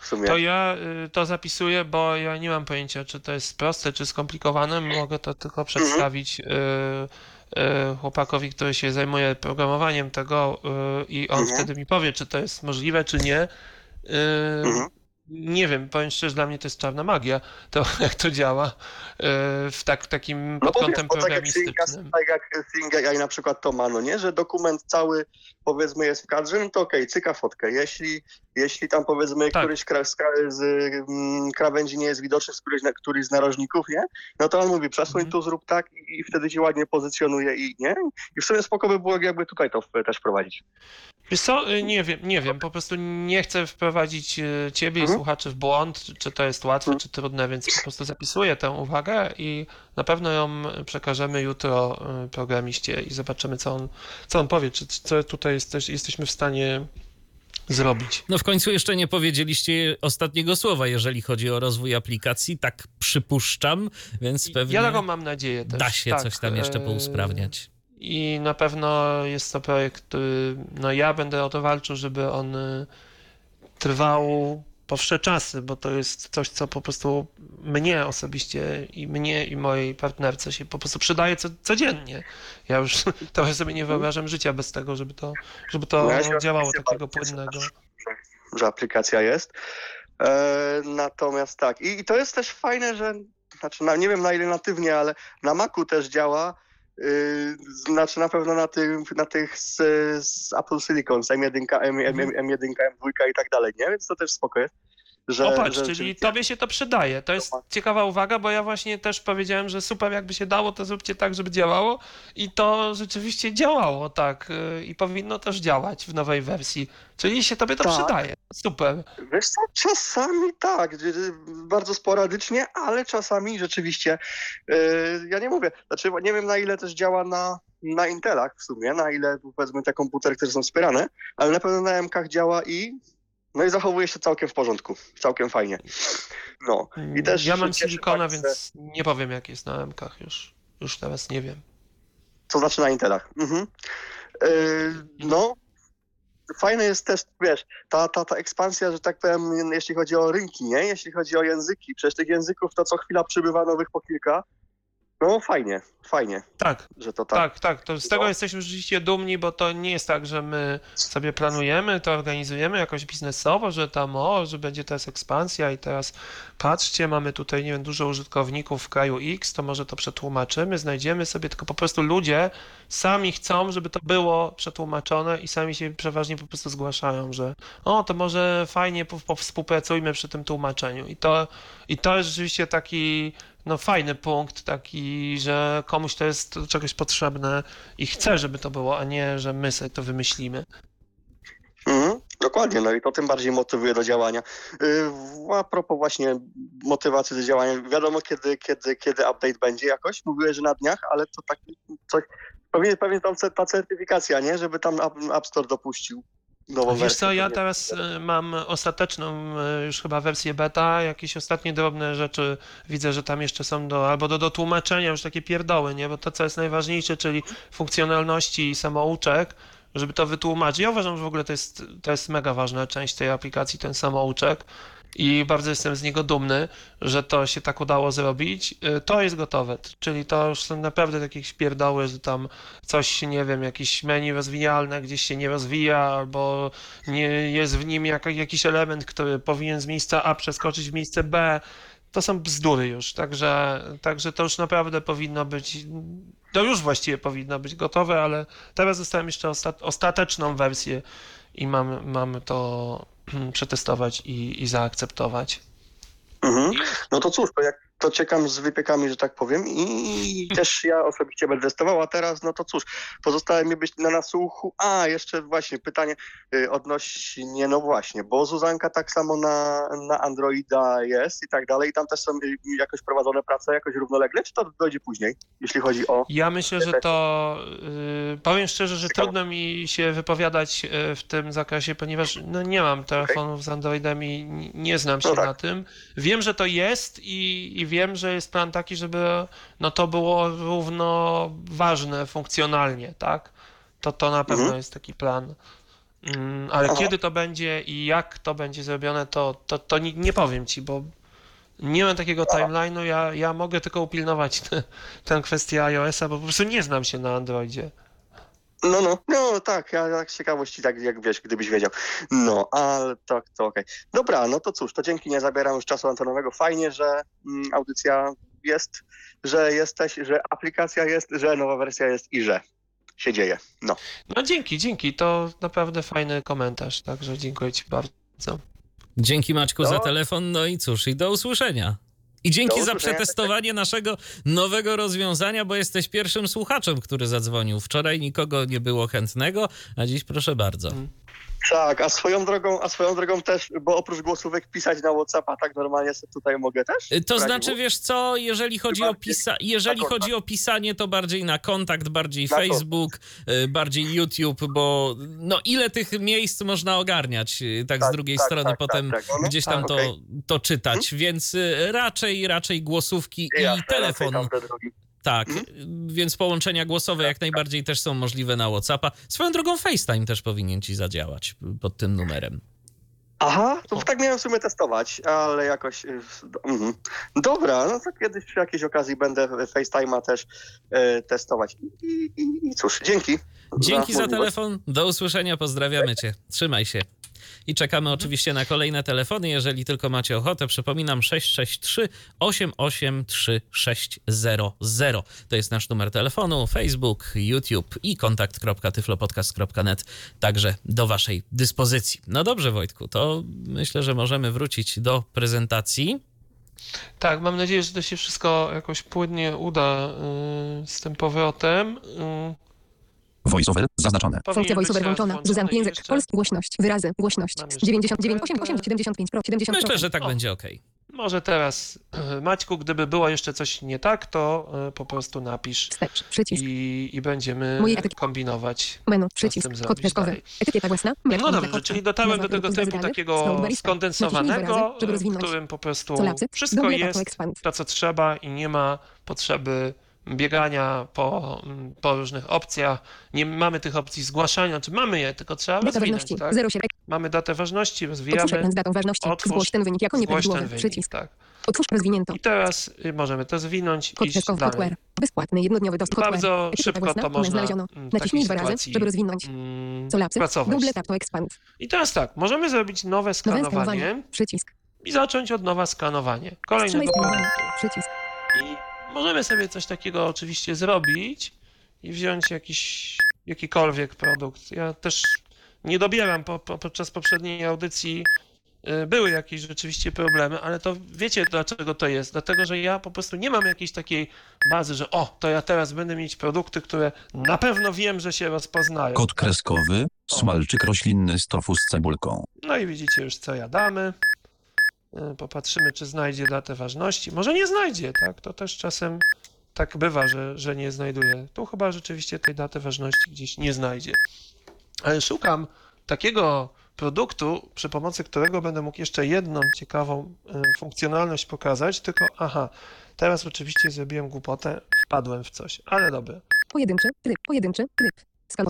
W sumie. To ja to zapisuję, bo ja nie mam pojęcia, czy to jest proste, czy skomplikowane. Mogę to tylko przedstawić chłopakowi, który się zajmuje programowaniem tego i on wtedy mi powie, czy to jest możliwe, czy nie. Nie wiem, powiem szczerze, dla mnie to jest czarna magia, to jak to działa w takim pod kątem programistycznym. Tak jak Flinka Jaju na przykład to ma, no nie, że dokument cały powiedzmy jest w kadrze, no to okej, cyka fotkę. Jeśli tam powiedzmy tak, któryś z krawędzi nie jest widoczny, z któryś z narożników, nie, no to on mówi przesuń tu, zrób tak i wtedy się ładnie pozycjonuje i nie. I w sumie spoko by było jakby tutaj to też wprowadzić. Wiesz co, nie wiem, po prostu nie chcę wprowadzić ciebie i słuchaczy w błąd, czy to jest łatwe, czy trudne, więc po prostu zapisuję tę uwagę i na pewno ją przekażemy jutro programiście i zobaczymy, co on powie, czy tutaj jesteśmy w stanie zrobić. No w końcu jeszcze nie powiedzieliście ostatniego słowa, jeżeli chodzi o rozwój aplikacji, tak przypuszczam, więc pewnie... Ja taką mam nadzieję też. Da się coś tam jeszcze pousprawniać. I na pewno jest to projekt, który no ja będę o to walczył, żeby on trwał po wsze czasy, bo to jest coś, co po prostu mnie osobiście i mnie i mojej partnerce się po prostu przydaje codziennie. Ja już trochę sobie nie wyobrażam życia bez tego, żeby to działało takiego płynnego. Że aplikacja jest. Natomiast tak, i to jest też fajne, że znaczy nie wiem na ile natywnie, ale na Macu też działa. Znaczy na pewno na tych z Apple Silicon, z M1, M2 i tak dalej, nie? Więc to też spoko jest. Popatrz, czyli tobie się to przydaje. To jest ciekawa uwaga, bo ja właśnie też powiedziałem, że super, jakby się dało, to zróbcie tak, żeby działało i to rzeczywiście działało, tak, i powinno też działać w nowej wersji, czyli się tobie to przydaje. Super. Wiesz co, czasami tak, bardzo sporadycznie, ale czasami rzeczywiście, ja nie mówię, znaczy nie wiem na ile też działa na Intelach w sumie, na ile powiedzmy te komputery, które są wspierane, ale na pewno na M-kach działa i no i zachowuje się całkiem w porządku, całkiem fajnie. No. I też ja mam silikona, więc nie powiem jak jest na M-kach już teraz nie wiem. Co znaczy na Intelach? Mhm. No, fajne jest też, wiesz, ta ekspansja, że tak powiem, jeśli chodzi o rynki, nie? Jeśli chodzi o języki, przecież tych języków to co chwila przybywa nowych po kilka. No fajnie, tak, że to tak. To z tego jesteśmy rzeczywiście dumni, bo to nie jest tak, że my sobie planujemy, to organizujemy jakoś biznesowo, że tam że będzie teraz ekspansja i teraz patrzcie, mamy tutaj, nie wiem, dużo użytkowników w kraju X, to może to przetłumaczymy, znajdziemy sobie, tylko po prostu ludzie sami chcą, żeby to było przetłumaczone i sami się przeważnie po prostu zgłaszają, że to może fajnie współpracujmy przy tym tłumaczeniu i to jest rzeczywiście taki fajny punkt taki, że komuś to jest czegoś potrzebne i chce, żeby to było, a nie, że my sobie to wymyślimy. Dokładnie, no i to tym bardziej motywuje do działania. A propos właśnie motywacji do działania, wiadomo kiedy update będzie jakoś, mówiłeś, że na dniach, ale to taki coś, pewnie tam ta certyfikacja, nie, żeby tam App Store dopuścił. Wiesz co, ja teraz mam ostateczną już chyba wersję beta, jakieś ostatnie drobne rzeczy widzę, że tam jeszcze są albo do dotłumaczenia, już takie pierdoły, nie? Bo to, co jest najważniejsze, czyli funkcjonalności i samouczek, żeby to wytłumaczyć. Ja uważam, że w ogóle to jest mega ważna część tej aplikacji, ten samouczek i bardzo jestem z niego dumny, że to się tak udało zrobić. To jest gotowe, czyli to już są naprawdę takie pierdoły, że tam coś, nie wiem, jakieś menu rozwijalne gdzieś się nie rozwija, albo nie jest w nim jakiś element, który powinien z miejsca A przeskoczyć w miejsce B. To są bzdury już, także to już naprawdę powinno być, to już właściwie powinno być gotowe, ale teraz dostałem jeszcze ostateczną wersję i mam to przetestować i zaakceptować. Mhm. No to cóż, to czekam z wypiekami, że tak powiem i też ja osobiście będę testował, a teraz no to cóż, pozostaje mi być na nasłuchu. A, jeszcze właśnie pytanie odnośnie, no właśnie, bo Zuzanka tak samo na Androida jest i tak dalej i tam też są jakoś prowadzone prace jakoś równolegle, czy to dojdzie później, jeśli chodzi o... Ja myślę, że to, powiem szczerze, że trudno mi się wypowiadać w tym zakresie, ponieważ nie mam telefonów z Androidem i nie znam się na tym. Wiem, że to jest i wiem, że jest plan taki, żeby to było równo ważne funkcjonalnie, tak? To na pewno jest taki plan. Ale kiedy to będzie i jak to będzie zrobione, to nie powiem ci, bo nie mam takiego timeline'u. Ja mogę tylko upilnować tę kwestię iOS-a, bo po prostu nie znam się na Androidzie. No tak, ja tak z ciekawości, tak jak wiesz, gdybyś wiedział. No, ale tak, to okej. Dobra, no to cóż, to dzięki, nie zabieram już czasu antenowego. Fajnie, że audycja jest, że jesteś, że aplikacja jest, że nowa wersja jest i że się dzieje. No dzięki, to naprawdę fajny komentarz, także dziękuję ci bardzo. Dzięki Maćku za telefon, no i cóż, i do usłyszenia. I dzięki za przetestowanie naszego nowego rozwiązania, bo jesteś pierwszym słuchaczem, który zadzwonił. Wczoraj nikogo nie było chętnego, a dziś proszę bardzo. Tak, a swoją drogą też, bo oprócz głosówek pisać na WhatsAppa, tak normalnie sobie tutaj mogę też? To znaczy, wiesz co, jeżeli chodzi o pisanie, to bardziej na kontakt, bardziej na Facebook, bardziej YouTube, bo ile tych miejsc można ogarniać, z drugiej strony potem gdzieś tam to czytać, więc raczej głosówki i telefon. Tak, więc połączenia głosowe jak najbardziej też są możliwe na WhatsAppa. Swoją drogą FaceTime też powinien ci zadziałać pod tym numerem. Aha, to tak miałem w sumie testować, ale jakoś... Dobra, to kiedyś przy jakiejś okazji będę FaceTime'a też testować. I cóż, dzięki. Dzięki za telefon, do usłyszenia, pozdrawiamy cię. Trzymaj się. I czekamy oczywiście na kolejne telefony, jeżeli tylko macie ochotę. Przypominam 663 883 600. To jest nasz numer telefonu, Facebook, YouTube i kontakt.tyflopodcast.net także do waszej dyspozycji. No dobrze, Wojtku, to myślę, że możemy wrócić do prezentacji. Tak, mam nadzieję, że to się wszystko jakoś płynnie uda z tym powrotem. VoiceOver zaznaczone. Funkcja VoiceOver włączona. Zuzanka, język polski, głośność, wyrazy, głośność. 99,8, 75%. Myślę, że tak będzie ok. Może teraz, Maćku, gdyby było jeszcze coś nie tak, to po prostu napisz i będziemy kombinować. Menu, przycisk, kod kreskowy, etykieta własna. No dobrze, czyli dotarłem do tego typu takiego skondensowanego, w którym po prostu wszystko jest to, co trzeba i nie ma potrzeby biegania po różnych opcjach. Nie mamy tych opcji zgłaszania, znaczy mamy je, tylko trzeba rozwinąć, tak? Mamy datę ważności, rozwijamy. Otwórz datę ważności, zgłoś ten wynik jako nieprawidłowy, przycisk. Tak. Otwórz rozwinięto. I teraz możemy to zwinąć i iść dalej. Bezpłatny, jednodniowy dostęp. Bardzo szybko to można w takiej sytuacji pracować. I teraz tak, możemy zrobić nowe skanowanie i zacząć od nowa skanowanie. Kolejny przycisk. Możemy sobie coś takiego oczywiście zrobić i wziąć jakikolwiek produkt. Ja też nie dobieram, podczas poprzedniej audycji były jakieś rzeczywiście problemy, ale to wiecie dlaczego to jest? Dlatego, że ja po prostu nie mam jakiejś takiej bazy, że to ja teraz będę mieć produkty, które na pewno wiem, że się rozpoznają. Kod kreskowy, smalczyk roślinny z tofu z cebulką. No i widzicie już co jadamy. Popatrzymy, czy znajdzie datę ważności. Może nie znajdzie, tak? To też czasem tak bywa, że nie znajduje. Tu chyba rzeczywiście tej daty ważności gdzieś nie znajdzie. Ale szukam takiego produktu, przy pomocy którego będę mógł jeszcze jedną ciekawą funkcjonalność pokazać, tylko teraz oczywiście zrobiłem głupotę, wpadłem w coś, ale dobra. Pojedynczy tryb.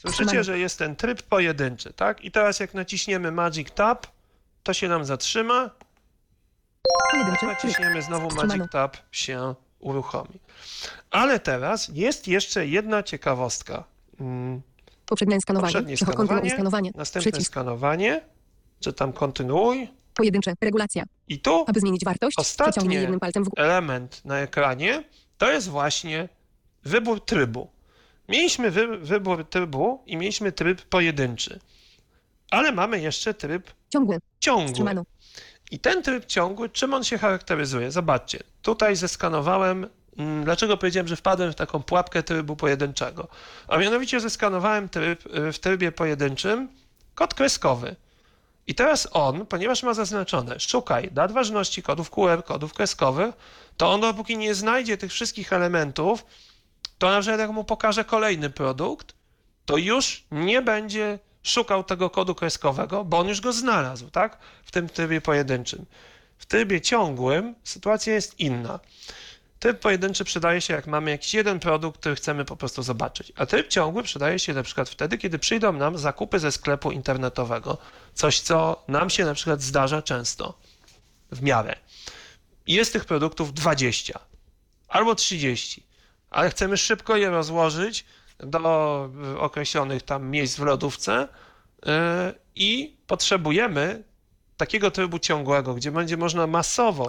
Słyszycie, że jest ten tryb pojedynczy, tak? I teraz jak naciśniemy Magic Tab, to się nam zatrzyma. Naciśniemy znowu Magic Tab, się uruchomi. Ale teraz jest jeszcze jedna ciekawostka. Poprzednie skanowanie. Następne skanowanie. Czy tam kontynuuj. Pojedyncze, regulacja. I tu aby zmienić wartość, ostatni element na ekranie to jest właśnie wybór trybu. Mieliśmy wybór trybu i mieliśmy tryb pojedynczy. Ale mamy jeszcze tryb ciągły. Wstrzymano. I ten tryb ciągły, czym on się charakteryzuje? Zobaczcie, tutaj zeskanowałem, dlaczego powiedziałem, że wpadłem w taką pułapkę trybu pojedynczego. A mianowicie zeskanowałem w trybie pojedynczym kod kreskowy. I teraz on, ponieważ ma zaznaczone szukaj dat ważności kodów QR, kodów kreskowych, to on dopóki nie znajdzie tych wszystkich elementów, to na przykład jak mu pokażę kolejny produkt, to już nie będzie szukał tego kodu kreskowego, bo on już go znalazł, tak? W tym trybie pojedynczym. W trybie ciągłym sytuacja jest inna. Tryb pojedynczy przydaje się, jak mamy jakiś jeden produkt, który chcemy po prostu zobaczyć. A tryb ciągły przydaje się na przykład wtedy, kiedy przyjdą nam zakupy ze sklepu internetowego. Coś, co nam się na przykład zdarza często, w miarę. Jest tych produktów 20 albo 30, ale chcemy szybko je rozłożyć do określonych tam miejsc w lodówce i potrzebujemy takiego trybu ciągłego, gdzie będzie można masowo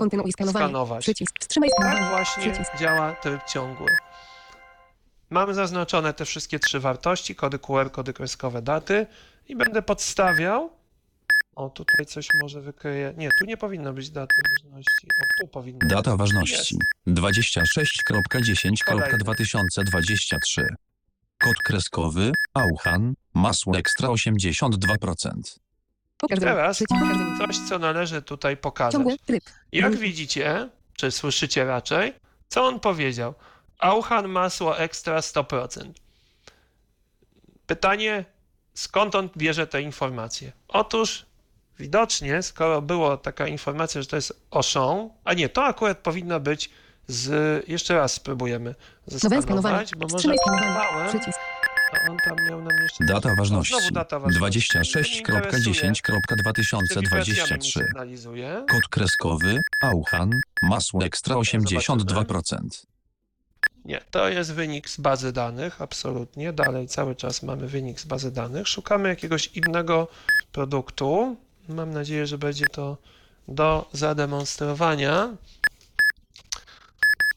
skanować. Tak właśnie działa tryb ciągły. Mamy zaznaczone te wszystkie trzy wartości, kody QR, kody kreskowe, daty i będę podstawiał. O, tutaj coś może wykryje. Nie, tu nie powinno być daty ważności. O, tu powinno być. Data ważności 26.10.2023. Kod kreskowy, Auchan, masło ekstra 82%. I teraz coś, co należy tutaj pokazać. Jak widzicie, czy słyszycie raczej, co on powiedział? Auchan, masło ekstra 100%. Pytanie, skąd on bierze te informacje? Otóż widocznie, skoro była taka informacja, że to jest Auchan, a nie, to akurat powinno być jeszcze raz spróbujemy zeskanować, bo może on tam miał nam jeszcze data ważności. Znowu data ważności. 26.10.2023. Kod kreskowy, Auchan, masło ekstra 82%. Nie, to jest wynik z bazy danych, absolutnie. Dalej cały czas mamy wynik z bazy danych. Szukamy jakiegoś innego produktu. Mam nadzieję, że będzie to do zademonstrowania.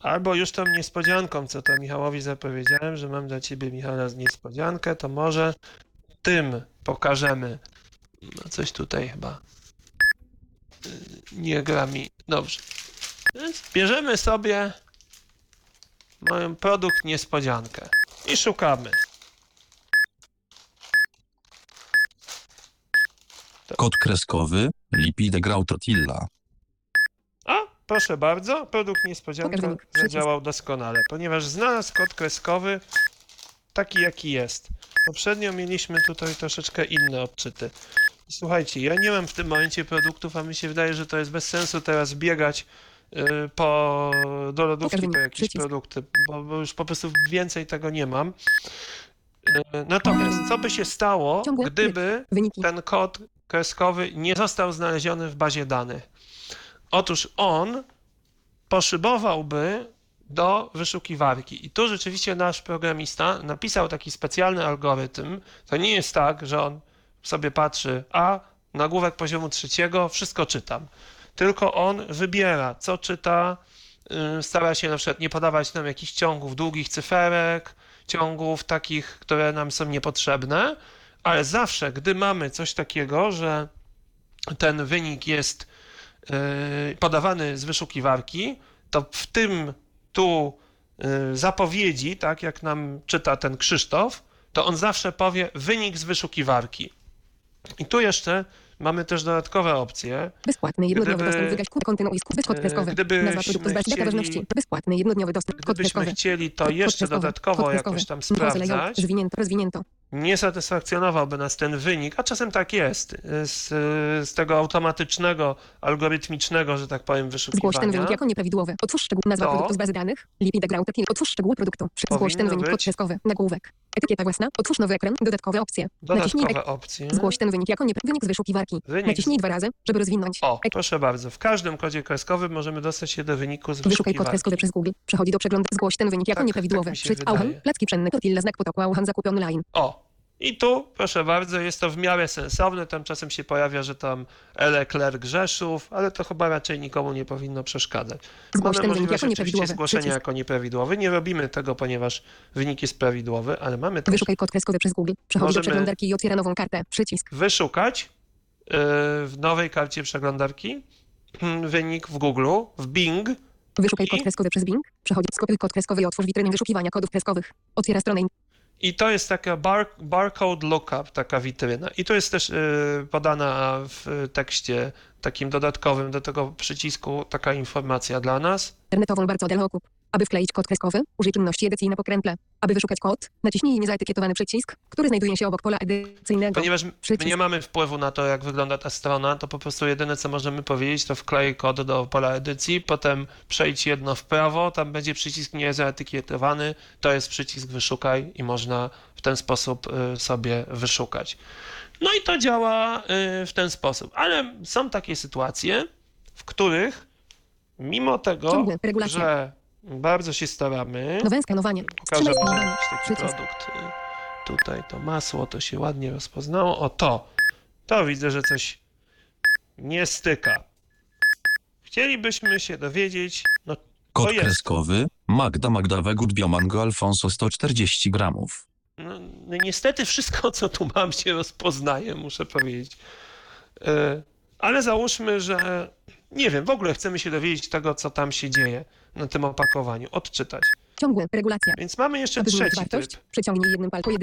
Albo już tą niespodzianką, co to Michałowi zapowiedziałem, że mam dla Ciebie, Michała, niespodziankę, to może tym pokażemy. No coś tutaj chyba nie gra mi. Dobrze. Więc bierzemy sobie moją produkt niespodziankę i szukamy. Kod kreskowy, Lipide Grau Tortilla. A, proszę bardzo, produkt niespodzianka zadziałał doskonale, ponieważ znalazł kod kreskowy taki, jaki jest. Poprzednio mieliśmy tutaj troszeczkę inne odczyty. Słuchajcie, ja nie mam w tym momencie produktów, a mi się wydaje, że to jest bez sensu teraz biegać do lodówki po jakieś produkty, bo już po prostu więcej tego nie mam. Natomiast co by się stało, gdyby ten kod kreskowy nie został znaleziony w bazie danych? Otóż on poszybowałby do wyszukiwarki. I tu rzeczywiście nasz programista napisał taki specjalny algorytm. To nie jest tak, że on sobie patrzy, a nagłówek poziomu trzeciego, wszystko czytam. Tylko on wybiera, co czyta, stara się na przykład nie podawać nam jakichś ciągów długich cyferek, ciągów takich, które nam są niepotrzebne, ale zawsze, gdy mamy coś takiego, że ten wynik jest podawany z wyszukiwarki, to w tym tu zapowiedzi, tak jak nam czyta ten Krzysztof, to on zawsze powie wynik z wyszukiwarki. I tu jeszcze mamy też dodatkowe opcje. Bezpłatny jednodniowy dostęp, wygrać kontynuuj, bez kod kreskowy. Bezpłatny jednodniowy dostęp, kod kreskowy. Gdybyśmy chcieli to jeszcze dodatkowo jakoś tam sprawdzać, nie satysfakcjonowałby nas ten wynik, a czasem tak jest, z tego automatycznego, algorytmicznego, że tak powiem, wyszukiwania. Zgłoś ten wynik jako nieprawidłowy. Otwórz szczegół, nazwa produktu z bazy danych, Lipide Grau, otwórz szczegół produktu, zgłoś ten wynik, kod kreskowy, nagłówek, etykieta własna, otwórz nowy ekran, dodatkowe opcje. Dodatkowe opcje. Zgłoś ten wynik jako wynik z wyszukiwarki. Naciśnij 2 razy, żeby rozwinąć. O, proszę bardzo, w każdym kodzie kreskowym możemy dostać się do wyniku z wyszukiwarki. Wyszukaj kod kreskowy przez Google, przechodzi do przeglądu, zgłoś ten wynik jako nieprawidłowy. Przycisk Auchan, placki pszenne, tortilla, znak potoku, Auchan zakupiony online. O. I tu, proszę bardzo, jest to w miarę sensowne, tam czasem się pojawia, że tam Elekler Grzeszów, ale to chyba raczej nikomu nie powinno przeszkadzać. Zgłoś ten wynik jako nieprawidłowy. Zgłoszenie jako nieprawidłowy. Nie robimy tego, ponieważ wynik jest prawidłowy, ale mamy też... Wyszukaj kod kreskowy przez Google, przechodzi do przeglądarki i otwiera nową kartę, przycisk. Wyszukać w nowej karcie przeglądarki wynik w Google, w Bing. Wyszukaj kod kreskowy przez Bing, przechodzi, skopiuj kod kreskowy i otwórz witrynę wyszukiwania kodów kreskowych. Otwiera stronę... I to jest taka barcode lookup, taka witryna. I tu jest też podana w tekście takim dodatkowym do tego przycisku taka informacja dla nas. Internetową barcodę lookup. Aby wkleić kod kreskowy, użyj czynności edycji na pokrętle. Aby wyszukać kod, naciśnij niezaetykietowany przycisk, który znajduje się obok pola edycyjnego. Ponieważ my nie mamy wpływu na to, jak wygląda ta strona, to po prostu jedyne, co możemy powiedzieć, to wklej kod do pola edycji, potem przejdź jedno w prawo, tam będzie przycisk niezaetykietowany, to jest przycisk wyszukaj i można w ten sposób sobie wyszukać. No i to działa w ten sposób, ale są takie sytuacje, w których mimo tego, że bardzo się staramy. Nowe skanowanie. Pokażę jakiś taki produkt. Tutaj to masło, to się ładnie rozpoznało. O to. To widzę, że coś nie styka. Chcielibyśmy się dowiedzieć. No, kod kreskowy Magda Wegutbio Mango Alfonso 140 gramów. No, niestety wszystko, co tu mam, się rozpoznaje, muszę powiedzieć. Ale załóżmy, że nie wiem, w ogóle chcemy się dowiedzieć tego, co tam się dzieje na tym opakowaniu. Odczytać. Ciągłe, regulacja. Więc mamy jeszcze trzeci tryb. Przyciągnij jednym palcem.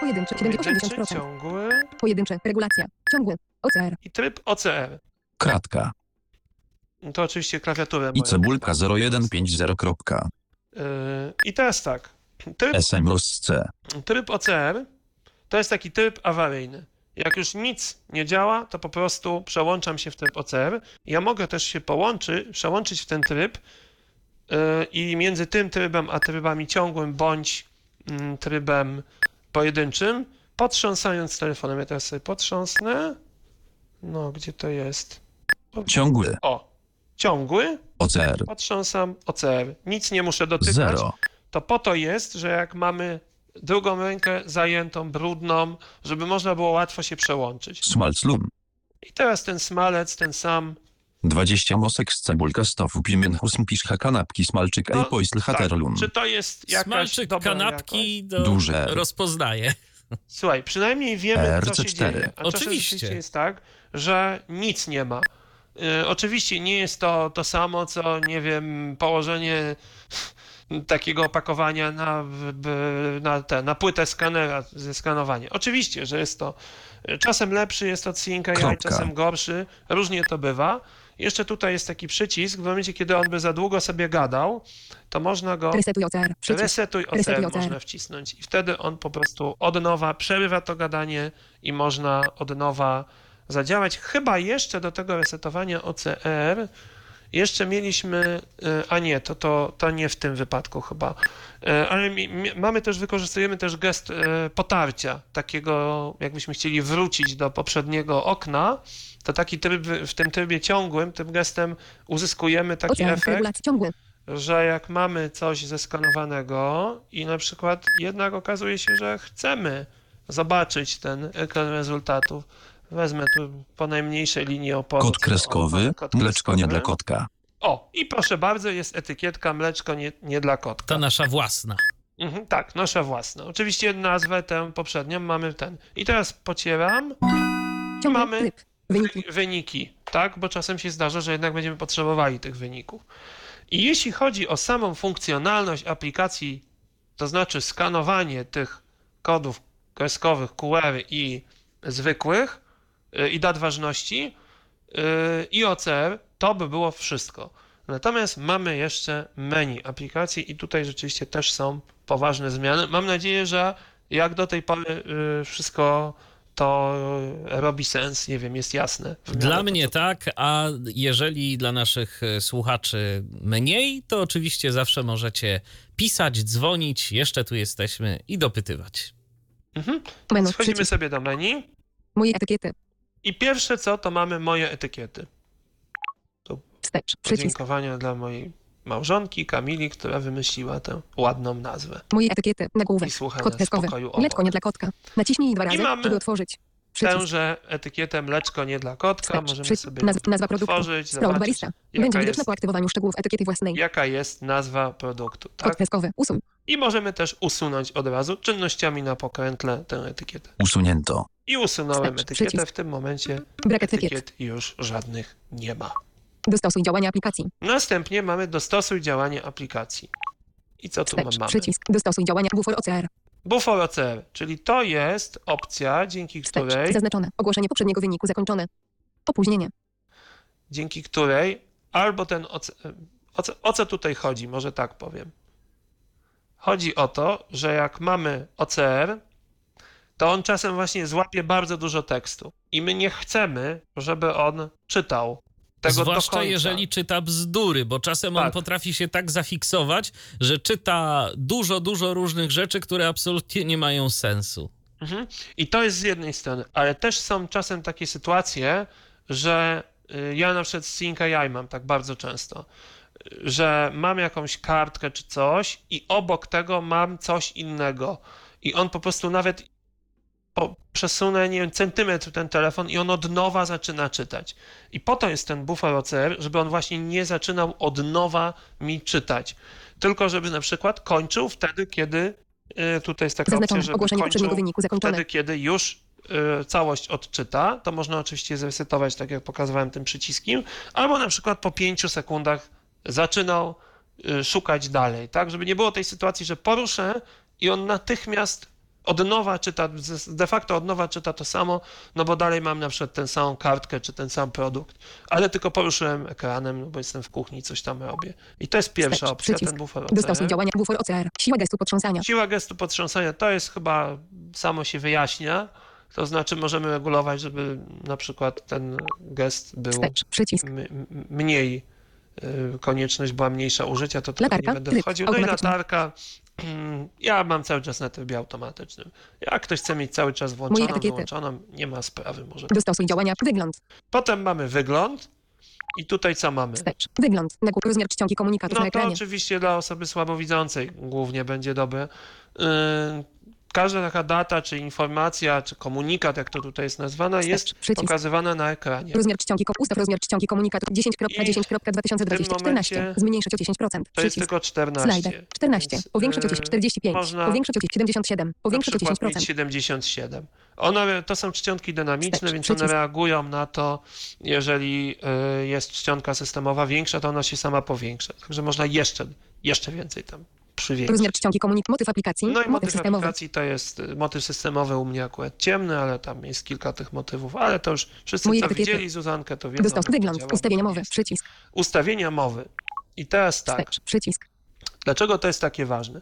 Pojedyncze. 70%. Ciągły. Pojedyncze, regulacja. Ciągły, OCR. I tryb OCR. Kratka. To oczywiście klawiaturę. I cebulka 0150. I teraz tak. Tryb OCR to jest taki tryb awaryjny. Jak już nic nie działa, to po prostu przełączam się w tryb OCR. Ja mogę też się przełączyć w ten tryb i między tym trybem a trybami ciągłym bądź trybem pojedynczym, potrząsając telefonem. Ja teraz sobie potrząsnę. No, gdzie to jest? Ciągły. O, ciągły. OCR. Potrząsam OCR. Nic nie muszę dotykać. Zero. To po to jest, że jak mamy drugą rękę zajętą, brudną, żeby można było łatwo się przełączyć. Smalclum. I teraz ten smalec, ten sam. 20 mosek z cebulka, stofu, pimen, husm, piszcha, kanapki, smalczyk, no, ejpoisl, haterlun. Tak. Czy to jest jakaś smalczyk, kanapki, duże rozpoznaje. Słuchaj, przynajmniej wiemy, co się dzieje. A oczywiście jest tak, że nic nie ma. Oczywiście nie jest to samo, co, nie wiem, położenie takiego opakowania na płytę skanera, zeskanowanie. Oczywiście, że jest to czasem lepszy jest od synka jaj, czasem gorszy, różnie to bywa. Jeszcze tutaj jest taki przycisk, w momencie, kiedy on by za długo sobie gadał, to można go resetuj OCR można wcisnąć i wtedy on po prostu od nowa przerywa to gadanie i można od nowa zadziałać. Chyba jeszcze do tego resetowania OCR jeszcze mieliśmy, a nie, to nie w tym wypadku chyba, ale wykorzystujemy też gest potarcia, takiego jakbyśmy chcieli wrócić do poprzedniego okna, to taki tryb, w tym trybie ciągłym, tym gestem uzyskujemy taki efekt, że jak mamy coś zeskanowanego i na przykład jednak okazuje się, że chcemy zobaczyć ten ekran rezultatów, wezmę tu po najmniejszej linii oporu. Kod kreskowy, mleczko nie dla kotka. O, i proszę bardzo, jest etykietka mleczko nie dla kotka. Ta nasza własna. Mhm, tak, nasza własna. Oczywiście nazwę tę poprzednią mamy ten. I teraz pocieram i mamy wyniki, tak? Bo czasem się zdarza, że jednak będziemy potrzebowali tych wyników. I jeśli chodzi o samą funkcjonalność aplikacji, to znaczy skanowanie tych kodów kreskowych, QR i zwykłych, i dat ważności, i OCR, to by było wszystko. Natomiast mamy jeszcze menu aplikacji i tutaj rzeczywiście też są poważne zmiany. Mam nadzieję, że jak do tej pory wszystko to robi sens, nie wiem, jest jasne. Dla mnie tak, a jeżeli dla naszych słuchaczy mniej, to oczywiście zawsze możecie pisać, dzwonić, jeszcze tu jesteśmy i dopytywać. Schodzimy sobie do menu. Moje etykiety. I pierwsze co, to mamy moje etykiety. Tu podziękowania dla mojej małżonki Kamili, która wymyśliła tę ładną nazwę. Moje etykiety, nagłówek, kod kreskowy, mleczko nie dla kotka. Naciśnij 2 razy, żeby otworzyć. Tęże etykietę mleczko nie dla kotka. Możemy sobie nazwa produktu. Otworzyć, Sproud Barista. Będzie widoczna po aktywowaniu szczegółów etykiety własnej. Jaka jest nazwa produktu. Tak? Kod kreskowy, usuń. I możemy też usunąć od razu czynnościami na pokrętle tę etykietę. Usunięto. I usunąłem etykietę. W tym momencie brak etykiet już żadnych nie ma. Dostosuj działanie aplikacji. Następnie mamy dostosuj działanie aplikacji. I co tu mamy? Dostosuj działania bufor OCR. Bufor OCR, czyli to jest opcja, dzięki której... Zaznaczone. Ogłoszenie poprzedniego wyniku zakończone. Opóźnienie. Dzięki której albo ten... O co tutaj chodzi? Może tak powiem. Chodzi o to, że jak mamy OCR, to on czasem właśnie złapie bardzo dużo tekstu. I my nie chcemy, żeby on czytał tego do końca. Zwłaszcza jeżeli czyta bzdury, bo czasem on potrafi się tak zafiksować, że czyta dużo różnych rzeczy, które absolutnie nie mają sensu. Mhm. I to jest z jednej strony, ale też są czasem takie sytuacje, że ja na przykład z Flinka Jaju mam tak bardzo często, że mam jakąś kartkę czy coś i obok tego mam coś innego. I on po prostu nawet przesunę, nie wiem, centymetr ten telefon i on od nowa zaczyna czytać. I po to jest ten bufor OCR, żeby on właśnie nie zaczynał od nowa mi czytać. Tylko żeby na przykład kończył wtedy, kiedy tutaj jest taka opcja, żeby kończył wtedy, kiedy już całość odczyta. To można oczywiście zresetować, tak jak pokazywałem tym przyciskiem, albo na przykład po 5 sekundach zaczynał szukać dalej, tak? Żeby nie było tej sytuacji, że poruszę i on natychmiast od nowa czyta, de facto od nowa czyta to samo, no bo dalej mam na przykład tę samą kartkę czy ten sam produkt, ale tylko poruszyłem ekranem, no bo jestem w kuchni, coś tam robię. I to jest pierwsza opcja, ten bufor OCR. Dostosuj działania bufor OCR. Siła gestu potrząsania. Siła gestu potrząsania to jest chyba, samo się wyjaśnia, to znaczy możemy regulować, żeby na przykład ten gest był mniej, konieczność była mniejsza użycia, to tutaj nie będę wchodził. No i latarka. Ja mam cały czas na trybie automatycznym. Jak ktoś chce mieć cały czas włączoną, wyłączoną, nie ma sprawy. Może. Dostosuj działania, wygląd. Potem mamy wygląd i tutaj co mamy? Wygląd, rozmiar czcionki komunikatów na ekranie. No to oczywiście dla osoby słabowidzącej głównie będzie dobre. każda taka data, czy informacja, czy komunikat, jak to tutaj jest nazwana, jest pokazywana na ekranie. Rozmiar czcionki, ustaw rozmiar czcionki komunikatu 10.10.2020 zmniejszyć o 10%. To jest tylko 14. Slider 14, powiększyć o 45, powiększyć o 77, powiększyć o 10%. 77. One, to są czcionki dynamiczne, więc one reagują na to, jeżeli jest czcionka systemowa większa, to ona się sama powiększa. Także można jeszcze więcej tam. Rozmiar czcionki komunik, motyw aplikacji. No i motyw systemowy. Aplikacji to jest motyw systemowy u mnie akurat ciemny, ale tam jest kilka tych motywów, ale to już wszyscy co widzieli Zuzankę, to wiedzą. Wygląd, ustawienia mowy, przycisk. Ustawienia mowy. I teraz tak. Przycisk. Dlaczego to jest takie ważne?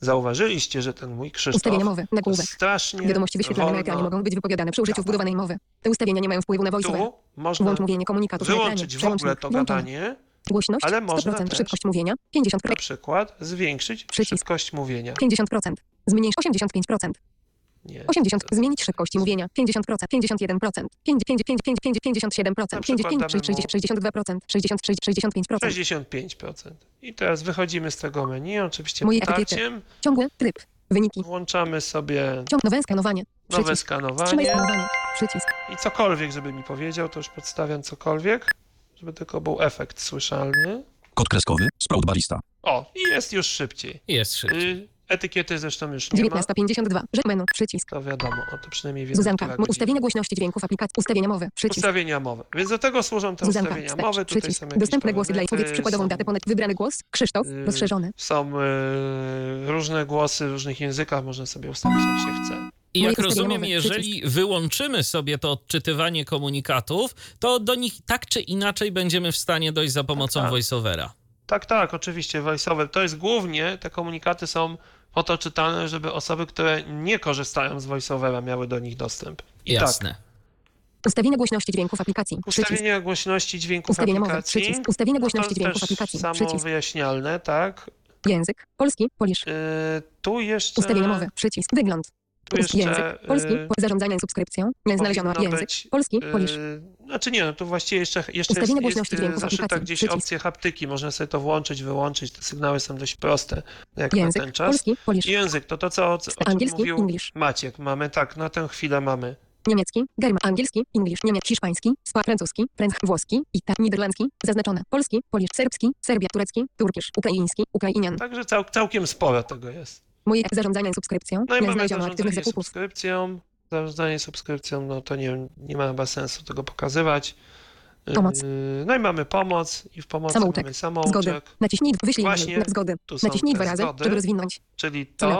Zauważyliście, że ten mój Krzysztof... Ustawienia mowy, nagłówek. Strasznie wiadomości wyświetlane na ekranie mogą być wypowiadane przy użyciu wbudowanej mowy. Te ustawienia nie mają wpływu na voiceover. Tu można włącz mówienie komunikatów wyłączyć w ogóle to gadanie. Głośność, ale można 100%, szybkość mówienia, 50%. Na przykład zwiększyć szybkość mówienia. 50%, zmniejszyć 85%. Nie, 80, zmienić szybkość mówienia, 50%, 51%, 57%, 62%, 65%. 65%. I teraz wychodzimy z tego menu, oczywiście tarciem. Ciągły tryb, wyniki. Włączamy sobie nowe skanowanie. Nowe skanowanie. I cokolwiek, żeby mi powiedział, to już podstawiam cokolwiek. Żeby tylko był efekt słyszalny. Kod kreskowy, Sprout Barista. O, i jest już szybciej. Jest szybciej. Etykiety zresztą już nie 1952. Menu, przycisk. To wiadomo, o to przynajmniej wiemy. Zuzanka, ustawienia głośności dźwięków aplikacji, ustawienia mowy, przycisk. Ustawienia mowy. Więc do tego służą te Zuzanka, ustawienia mowy. Tutaj przycisk. Są dostępne głosy dla powiedz przykładową datę ponad wybrany głos, Krzysztof, rozszerzony. Są różne głosy w różnych językach, można sobie ustawić jak się chce. I jak rozumiem, jeżeli wyłączymy sobie to odczytywanie komunikatów, to do nich tak czy inaczej będziemy w stanie dojść za pomocą voiceovera. Tak, oczywiście voiceover. To jest głównie, te komunikaty są po to czytane, żeby osoby, które nie korzystają z voiceovera, miały do nich dostęp. I jasne. Tak. Ustawienia głośności dźwięków aplikacji. Ustawienia głośności dźwięków aplikacji. Przycisk. Ustawienia głośności dźwięków aplikacji. Samo wyjaśnialne, tak? Język polski, polisz. Tu jeszcze... Ustawienia mowy, przycisk, wygląd. Polski język, polski, zarządzanie subskrypcją, znaleziono język, polski, polisz. Znaczy nie, no tu właściwie jeszcze jest zaszyta gdzieś opcje haptyki, można sobie to włączyć, wyłączyć, te sygnały są dość proste, jak język, na ten czas. Polski, polisz. Język, to co o czym mówił English. Maciek, mamy tak, na tę chwilę mamy. Niemiecki, german, angielski, English, niemiecki, hiszpański, francuski, włoski, niderlandzki, zaznaczone, polski, polisz, serbski, serbia, turecki, turkisz, ukraiński, ukrainian. Także całkiem sporo tego jest. Moje zarządzanie subskrypcją. No i mamy zarządzanie subskrypcją. Zarządzanie subskrypcją, no to nie ma chyba sensu tego pokazywać. Pomoc. No i mamy pomoc i w pomocy samouczek. Mamy samouczek. Zgody. Naciśnij, wyślij na zgody. Naciśnij 2 razy, żeby rozwinąć. Czyli to,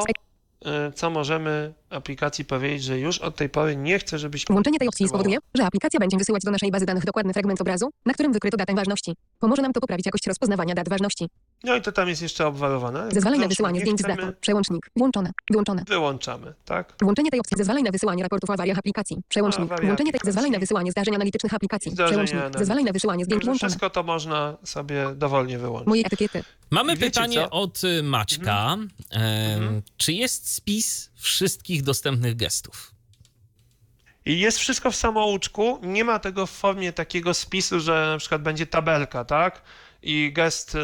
co możemy aplikacji powiedzieć, że już od tej pory nie chcę, żebyśmy... Włączenie tej opcji spowoduje, że aplikacja będzie wysyłać do naszej bazy danych dokładny fragment obrazu, na którym wykryto datę ważności. Pomoże nam to poprawić jakość rozpoznawania dat ważności. No i to tam jest jeszcze obwarowane. Zezwalaj na wysyłanie zdjęć z datą. Przełącznik. Włączone. Wyłączone. Wyłączamy, tak? Włączenie tej opcji. Zezwalaj na wysyłanie raportów o awariach aplikacji. Przełącznik. Włączenie tej. Zezwalaj na wysyłanie zdarzeń analitycznych aplikacji. Przełącznik. Zezwalaj na wysyłanie zdjęć. Włączone. Wszystko to można sobie dowolnie wyłączyć. Moje etykiety. Mamy pytanie od Maćka. Czy jest spis wszystkich dostępnych gestów? Jest wszystko w samouczku. Nie ma tego w formie takiego spisu, że na przykład będzie tabelka, tak? I gest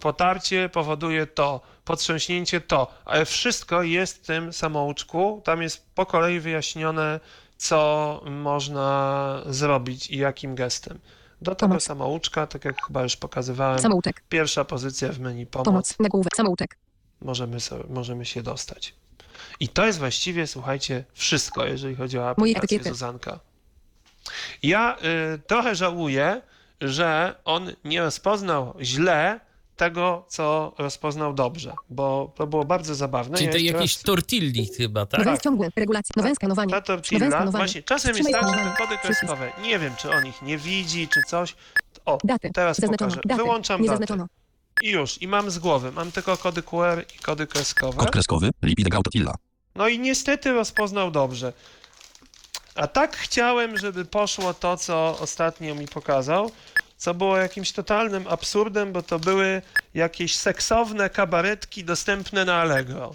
potarcie powoduje to, potrząśnięcie to, ale wszystko jest w tym samouczku, tam jest po kolei wyjaśnione, co można zrobić i jakim gestem. Do tego samouczka, tak jak chyba już pokazywałem, samouczek. Pierwsza pozycja w menu pomoc, nagłówek, samouczek. Możemy się dostać. I to jest właściwie, słuchajcie, wszystko, jeżeli chodzi o aplikację Zuzanka. Ja trochę żałuję, że on nie rozpoznał źle tego, co rozpoznał dobrze, bo to było bardzo zabawne. Czyli to jakiś tortilli chyba, tak? Nowe ciągłe, regulacje, nowe skanowanie. Ta tortilla, właśnie, czasem jest tak, że te kody kreskowe, nie wiem, czy on ich nie widzi, czy coś. O, teraz pokażę. Wyłączam datę. I już, i mam z głowy, mam tylko kody QR i kody kreskowe. Kod kreskowy, Lipide Grau tortilla. No i niestety rozpoznał dobrze. A tak chciałem, żeby poszło to, co ostatnio mi pokazał, co było jakimś totalnym absurdem, bo to były jakieś seksowne kabaretki dostępne na Allegro.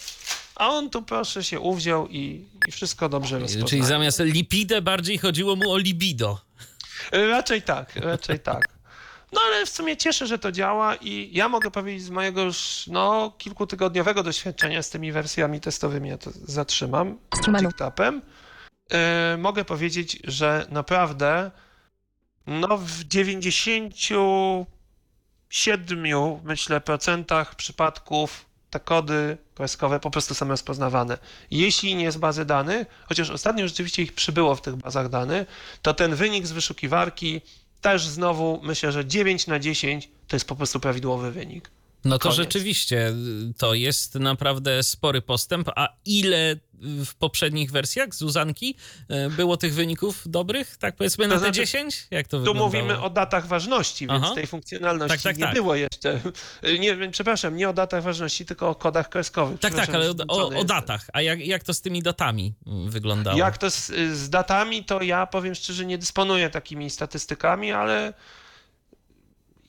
A on tu, proszę, się uwziął i wszystko dobrze rozpoznał. Czyli zamiast lipide bardziej chodziło mu o libido. Raczej tak, raczej tak. No ale w sumie cieszę, że to działa i ja mogę powiedzieć z mojego już kilkutygodniowego doświadczenia z tymi wersjami testowymi, ja to zatrzymam TikTapem, mogę powiedzieć, że naprawdę w 97 myślę procentach przypadków te kody kreskowe po prostu są rozpoznawane. Jeśli nie z bazy danych, chociaż ostatnio rzeczywiście ich przybyło w tych bazach danych, to ten wynik z wyszukiwarki też znowu myślę, że 9 na 10 to jest po prostu prawidłowy wynik. No to rzeczywiście, to jest naprawdę spory postęp. A ile w poprzednich wersjach Zuzanki było tych wyników dobrych? Tak powiedzmy na te 10? Jak to wyglądało? Tu mówimy o datach ważności, więc tej funkcjonalności nie było jeszcze. Nie, przepraszam, nie o datach ważności, tylko o kodach kreskowych. Tak, ale o datach. A jak to z tymi datami wyglądało? Jak to z datami, to ja powiem szczerze, nie dysponuję takimi statystykami, ale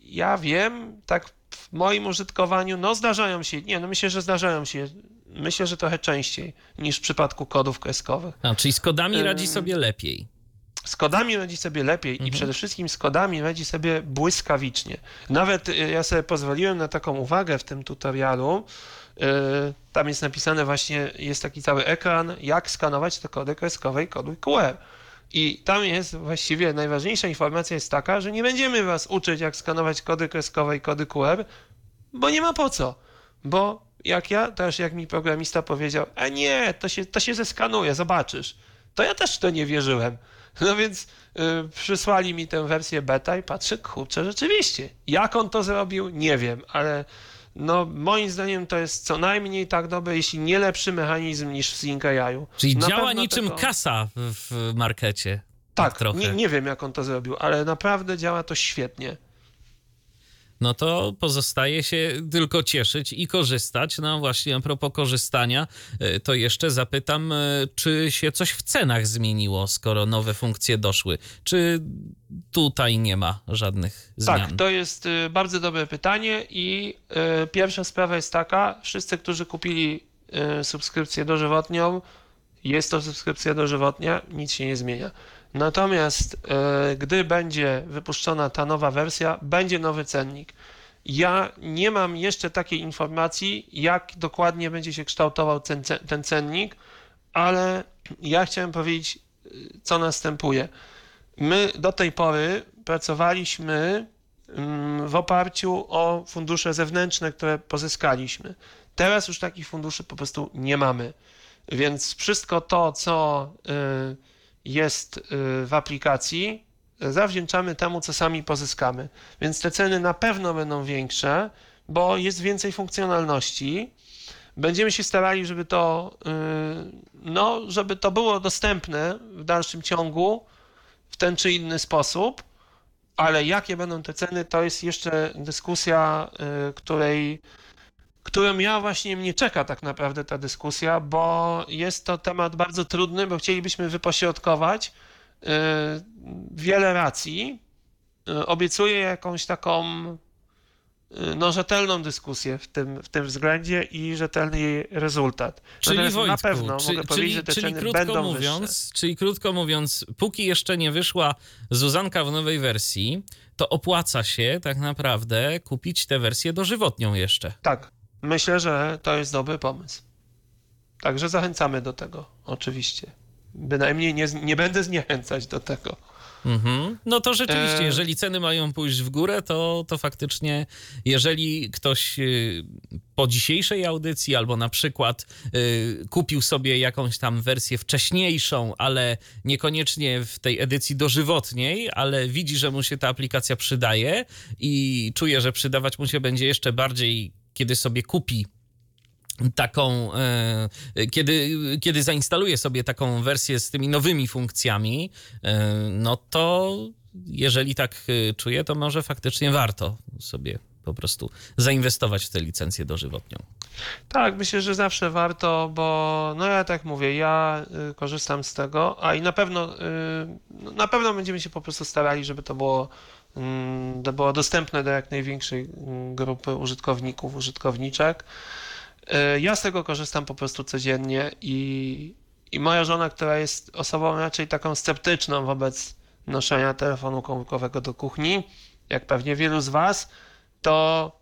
ja wiem, tak w moim użytkowaniu, zdarzają się, myślę, że zdarzają się, myślę, że trochę częściej niż w przypadku kodów kreskowych. Czyli z kodami radzi sobie lepiej. Z kodami radzi sobie lepiej i przede wszystkim z kodami radzi sobie błyskawicznie. Nawet ja sobie pozwoliłem na taką uwagę w tym tutorialu, tam jest napisane właśnie, jest taki cały ekran, jak skanować te kody kreskowe i kody QR. I tam jest właściwie najważniejsza informacja jest taka, że nie będziemy was uczyć, jak skanować kody kreskowe i kody QR, bo nie ma po co. Bo jak mi programista powiedział, to się zeskanuje, zobaczysz. To ja też w to nie wierzyłem. No więc przysłali mi tę wersję beta i patrzę, kurczę, rzeczywiście. Jak on to zrobił, nie wiem, ale moim zdaniem to jest co najmniej tak dobry, jeśli nie lepszy mechanizm niż w Flinka Jaju. Czyli działa niczym kasa w markecie. Tak, nie wiem jak on to zrobił, ale naprawdę działa to świetnie. No to pozostaje się tylko cieszyć i korzystać. No właśnie a propos korzystania, to jeszcze zapytam, czy się coś w cenach zmieniło, skoro nowe funkcje doszły? Czy tutaj nie ma żadnych zmian? Tak, to jest bardzo dobre pytanie i pierwsza sprawa jest taka, wszyscy, którzy kupili subskrypcję dożywotnią, jest to subskrypcja dożywotnia, nic się nie zmienia. Natomiast gdy będzie wypuszczona ta nowa wersja, będzie nowy cennik. Ja nie mam jeszcze takiej informacji, jak dokładnie będzie się kształtował ten cennik, ale ja chciałem powiedzieć, co następuje. My do tej pory pracowaliśmy w oparciu o fundusze zewnętrzne, które pozyskaliśmy. Teraz już takich funduszy po prostu nie mamy. Więc wszystko to, co jest w aplikacji, zawdzięczamy temu, co sami pozyskamy. Więc te ceny na pewno będą większe, bo jest więcej funkcjonalności. Będziemy się starali, żeby to było dostępne w dalszym ciągu w ten czy inny sposób, ale jakie będą te ceny, to jest jeszcze dyskusja, którą ja właśnie mnie czeka tak naprawdę ta dyskusja, bo jest to temat bardzo trudny, bo chcielibyśmy wypośrodkować wiele racji. Obiecuję jakąś taką rzetelną dyskusję w tym względzie i rzetelny rezultat. Czyli Wojtku, na pewno mogę powiedzieć, że te ceny będą wyższe. Czyli krótko mówiąc, póki jeszcze nie wyszła Zuzanka w nowej wersji, to opłaca się tak naprawdę kupić tę wersję dożywotnią jeszcze. Tak. Myślę, że to jest dobry pomysł. Także zachęcamy do tego, oczywiście. Bynajmniej nie będę zniechęcać do tego. No to rzeczywiście, jeżeli ceny mają pójść w górę, to faktycznie, jeżeli ktoś po dzisiejszej audycji albo na przykład kupił sobie jakąś tam wersję wcześniejszą, ale niekoniecznie w tej edycji dożywotniej, ale widzi, że mu się ta aplikacja przydaje i czuje, że przydawać mu się będzie jeszcze bardziej, kiedy sobie kupi kiedy zainstaluje sobie taką wersję z tymi nowymi funkcjami, no to jeżeli tak czuję, to może faktycznie warto sobie po prostu zainwestować w tę licencję dożywotnią. Tak, myślę, że zawsze warto, bo ja tak mówię, ja korzystam z tego, a i na pewno będziemy się po prostu starali, żeby to było dostępne dla jak największej grupy użytkowników, użytkowniczek. Ja z tego korzystam po prostu codziennie i moja żona, która jest osobą raczej taką sceptyczną wobec noszenia telefonu komórkowego do kuchni, jak pewnie wielu z was, to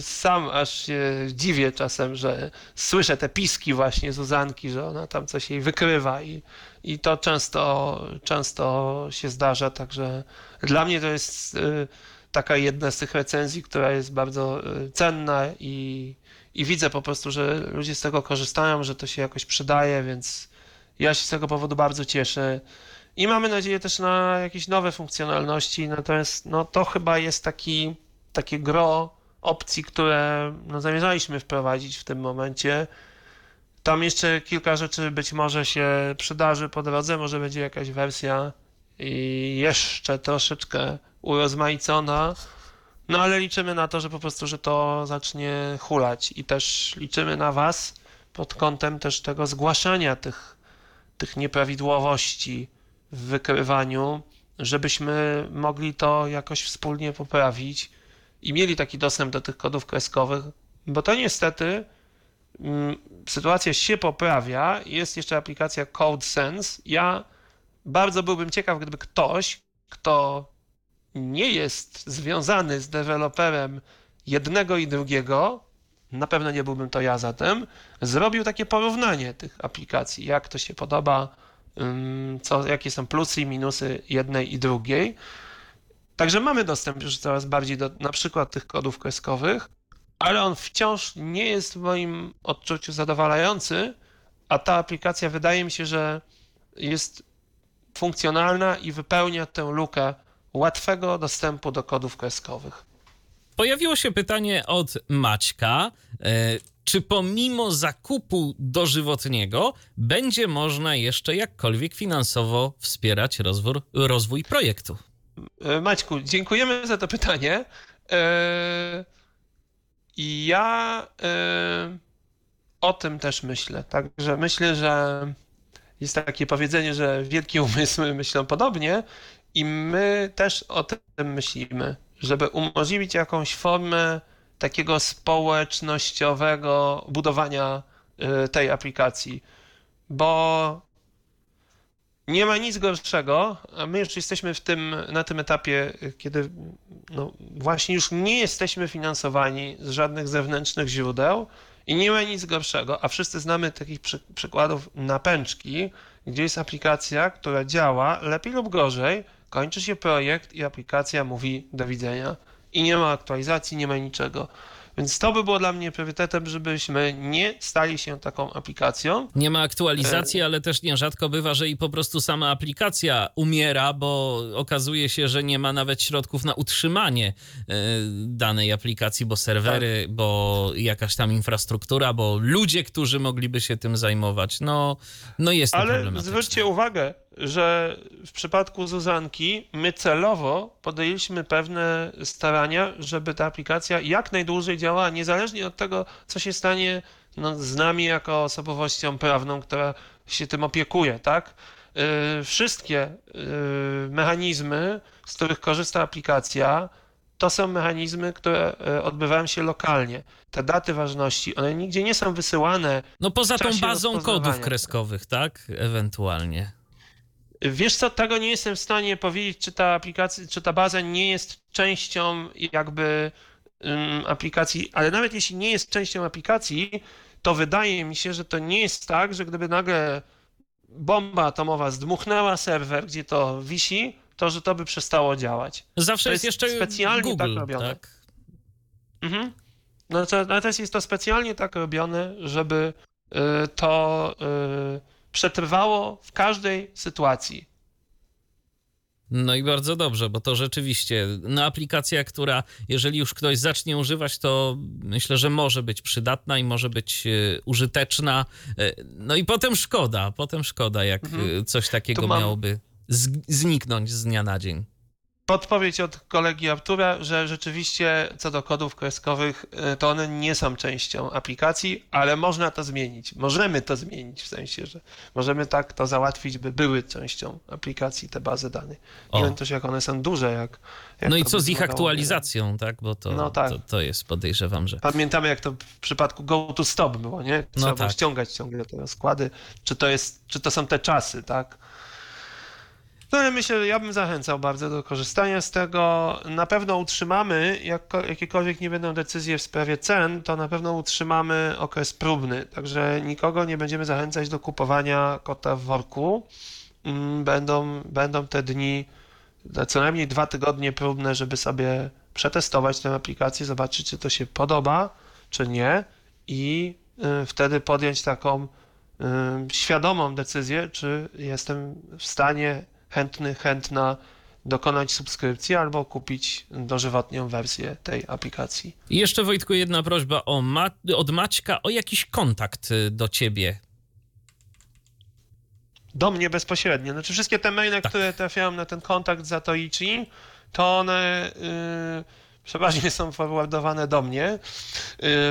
sam aż się dziwię czasem, że słyszę te piski właśnie Zuzanki, że ona tam coś jej wykrywa i to często się zdarza, także dla mnie to jest taka jedna z tych recenzji, która jest bardzo cenna i widzę po prostu, że ludzie z tego korzystają, że to się jakoś przydaje, więc ja się z tego powodu bardzo cieszę. I mamy nadzieję też na jakieś nowe funkcjonalności, natomiast no, to chyba jest takie gro opcji, które no, zamierzaliśmy wprowadzić w tym momencie. Tam jeszcze kilka rzeczy być może się przydarzy po drodze, może będzie jakaś wersja i jeszcze troszeczkę urozmaicona, no ale liczymy na to, że po prostu, że to zacznie hulać i też liczymy na was pod kątem też tego zgłaszania tych nieprawidłowości w wykrywaniu, żebyśmy mogli to jakoś wspólnie poprawić i mieli taki dostęp do tych kodów kreskowych, bo to niestety sytuacja się poprawia. Jest jeszcze aplikacja CodeSense. Ja bardzo byłbym ciekaw, gdyby ktoś, kto nie jest związany z deweloperem jednego i drugiego, na pewno nie byłbym to ja zatem, zrobił takie porównanie tych aplikacji, jak to się podoba, jakie są plusy i minusy jednej i drugiej. Także mamy dostęp już coraz bardziej do na przykład tych kodów kreskowych, ale on wciąż nie jest w moim odczuciu zadowalający, a ta aplikacja wydaje mi się, że jest funkcjonalna i wypełnia tę lukę łatwego dostępu do kodów kreskowych. Pojawiło się pytanie od Maćka, czy pomimo zakupu dożywotniego będzie można jeszcze jakkolwiek finansowo wspierać rozwój projektu? Maćku, dziękujemy za to pytanie. Ja o tym też myślę. Także myślę, że jest takie powiedzenie, że wielkie umysły myślą podobnie i my też o tym myślimy, żeby umożliwić jakąś formę takiego społecznościowego budowania tej aplikacji, bo nie ma nic gorszego, a my już jesteśmy na tym etapie, kiedy no właśnie już nie jesteśmy finansowani z żadnych zewnętrznych źródeł i nie ma nic gorszego, a wszyscy znamy takich przykładów napęczki, gdzie jest aplikacja, która działa lepiej lub gorzej, kończy się projekt i aplikacja mówi do widzenia i nie ma aktualizacji, nie ma niczego. Więc to by było dla mnie priorytetem, żebyśmy nie stali się taką aplikacją. Nie ma aktualizacji, ale też nierzadko bywa, że i po prostu sama aplikacja umiera, bo okazuje się, że nie ma nawet środków na utrzymanie danej aplikacji, bo serwery, tak, bo jakaś tam infrastruktura, bo ludzie, którzy mogliby się tym zajmować. No jest to problematyczne. Ale zwróćcie uwagę, że w przypadku Zuzanki my celowo podjęliśmy pewne starania, żeby ta aplikacja jak najdłużej działała, niezależnie od tego, co się stanie z nami jako osobowością prawną, która się tym opiekuje, tak? Wszystkie mechanizmy, z których korzysta aplikacja, to są mechanizmy, które odbywają się lokalnie. Te daty ważności, one nigdzie nie są wysyłane. No poza tą bazą kodów kreskowych, tak? Ewentualnie. Wiesz co, tego nie jestem w stanie powiedzieć, czy ta aplikacja, czy ta baza nie jest częścią jakby aplikacji, ale nawet jeśli nie jest częścią aplikacji, to wydaje mi się, że to nie jest tak, że gdyby nagle bomba atomowa zdmuchnęła serwer, gdzie to wisi, to że to by przestało działać. Zawsze to jest jeszcze specjalnie Google, tak robione. Tak? Mhm. No to natomiast jest to specjalnie tak robione, żeby to przetrwało w każdej sytuacji. No i bardzo dobrze, bo to rzeczywiście aplikacja, która jeżeli już ktoś zacznie używać, to myślę, że może być przydatna i może być użyteczna. No i potem szkoda, jak coś takiego miałoby zniknąć z dnia na dzień. Podpowiedź od kolegi Artura, że rzeczywiście co do kodów kreskowych, to one nie są częścią aplikacji, ale można to zmienić. Możemy to zmienić, w sensie, że możemy tak to załatwić, by były częścią aplikacji te bazy danych. Nie wiem też, jak one są duże. Jak no i co z ich aktualizacją, tak? Bo to, no tak. To jest, podejrzewam, że... Pamiętamy, jak to w przypadku GoToStop było, nie? Trzeba było ściągać ciągle te rozkłady. Czy to są te czasy, tak? które myślę, że ja bym zachęcał bardzo do korzystania z tego. Na pewno utrzymamy, jakiekolwiek nie będą decyzje w sprawie cen, to na pewno utrzymamy okres próbny, także nikogo nie będziemy zachęcać do kupowania kota w worku. Będą te dni, co najmniej 2 tygodnie próbne, żeby sobie przetestować tę aplikację, zobaczyć, czy to się podoba, czy nie, i wtedy podjąć taką świadomą decyzję, czy jestem w stanie chętna dokonać subskrypcji albo kupić dożywotnią wersję tej aplikacji. I jeszcze, Wojtku, jedna prośba od Maćka o jakiś kontakt do ciebie. Do mnie bezpośrednio. Znaczy wszystkie te maile, które trafiają na ten kontakt z Zatoichi, to one przeważnie są forwardowane do mnie,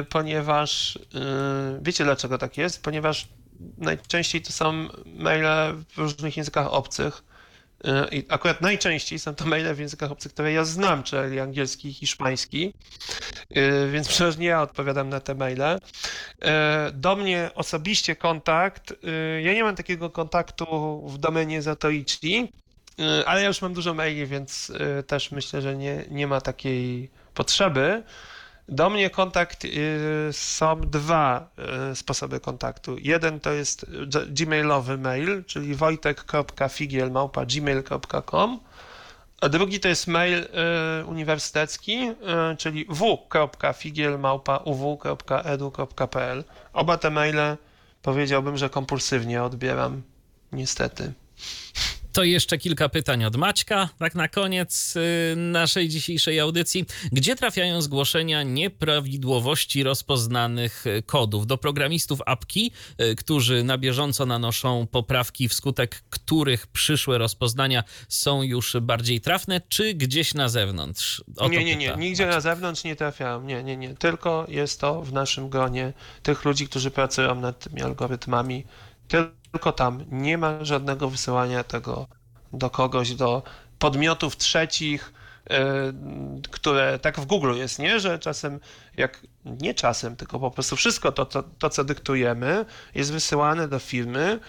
ponieważ wiecie, dlaczego tak jest? Ponieważ najczęściej to są maile w różnych językach obcych i akurat najczęściej są to maile w językach obcych, które ja znam, czyli angielski i hiszpański, więc przeważnie ja odpowiadam na te maile. Do mnie osobiście kontakt, ja nie mam takiego kontaktu w domenie Zatoichi, ale ja już mam dużo maili, więc też myślę, że nie ma takiej potrzeby. Do mnie kontakt, są 2 sposoby kontaktu. Jeden to jest gmailowy mail, czyli wojtek.figiel@gmail.com, a drugi to jest mail uniwersytecki, czyli w.figiel@uw.edu.pl. Oba te maile powiedziałbym, że kompulsywnie odbieram, niestety. To jeszcze kilka pytań od Maćka, tak na koniec naszej dzisiejszej audycji. Gdzie trafiają zgłoszenia nieprawidłowości rozpoznanych kodów? Do programistów apki, którzy na bieżąco nanoszą poprawki, wskutek których przyszłe rozpoznania są już bardziej trafne, czy gdzieś na zewnątrz? Nie, nigdzie Maciek. Na zewnątrz nie trafiałem, nie. Tylko jest to w naszym gronie tych ludzi, którzy pracują nad tymi algorytmami. Tylko tam, nie ma żadnego wysyłania tego do kogoś, do podmiotów trzecich, które tak w Google jest, nie? Że czasem, tylko po prostu wszystko to, co dyktujemy, jest wysyłane do firmy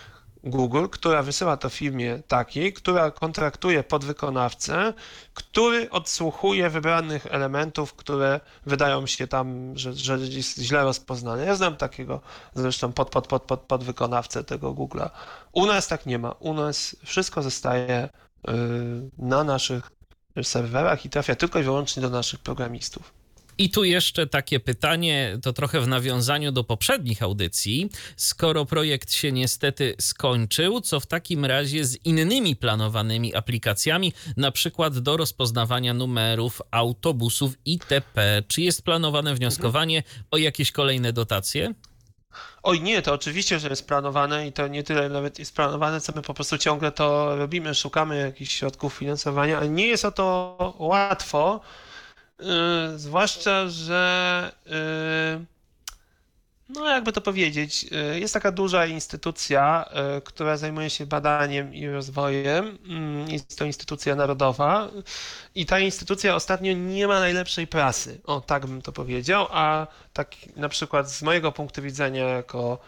Google, która wysyła to firmie takiej, która kontraktuje podwykonawcę, który odsłuchuje wybranych elementów, które wydają się tam, że jest źle rozpoznane. Ja znam takiego zresztą podwykonawcę tego Google'a. U nas tak nie ma. U nas wszystko zostaje na naszych serwerach i trafia tylko i wyłącznie do naszych programistów. I tu jeszcze takie pytanie, to trochę w nawiązaniu do poprzednich audycji. Skoro projekt się niestety skończył, co w takim razie z innymi planowanymi aplikacjami, na przykład do rozpoznawania numerów autobusów itp.? Czy jest planowane wnioskowanie o jakieś kolejne dotacje? Oj nie, to oczywiście, że jest planowane i to nie tyle nawet jest planowane, co my po prostu ciągle to robimy, szukamy jakichś środków finansowania, ale nie jest o to łatwo. Zwłaszcza, że jest taka duża instytucja, która zajmuje się badaniem i rozwojem, jest to instytucja narodowa i ta instytucja ostatnio nie ma najlepszej prasy, o tak bym to powiedział, a tak na przykład z mojego punktu widzenia jako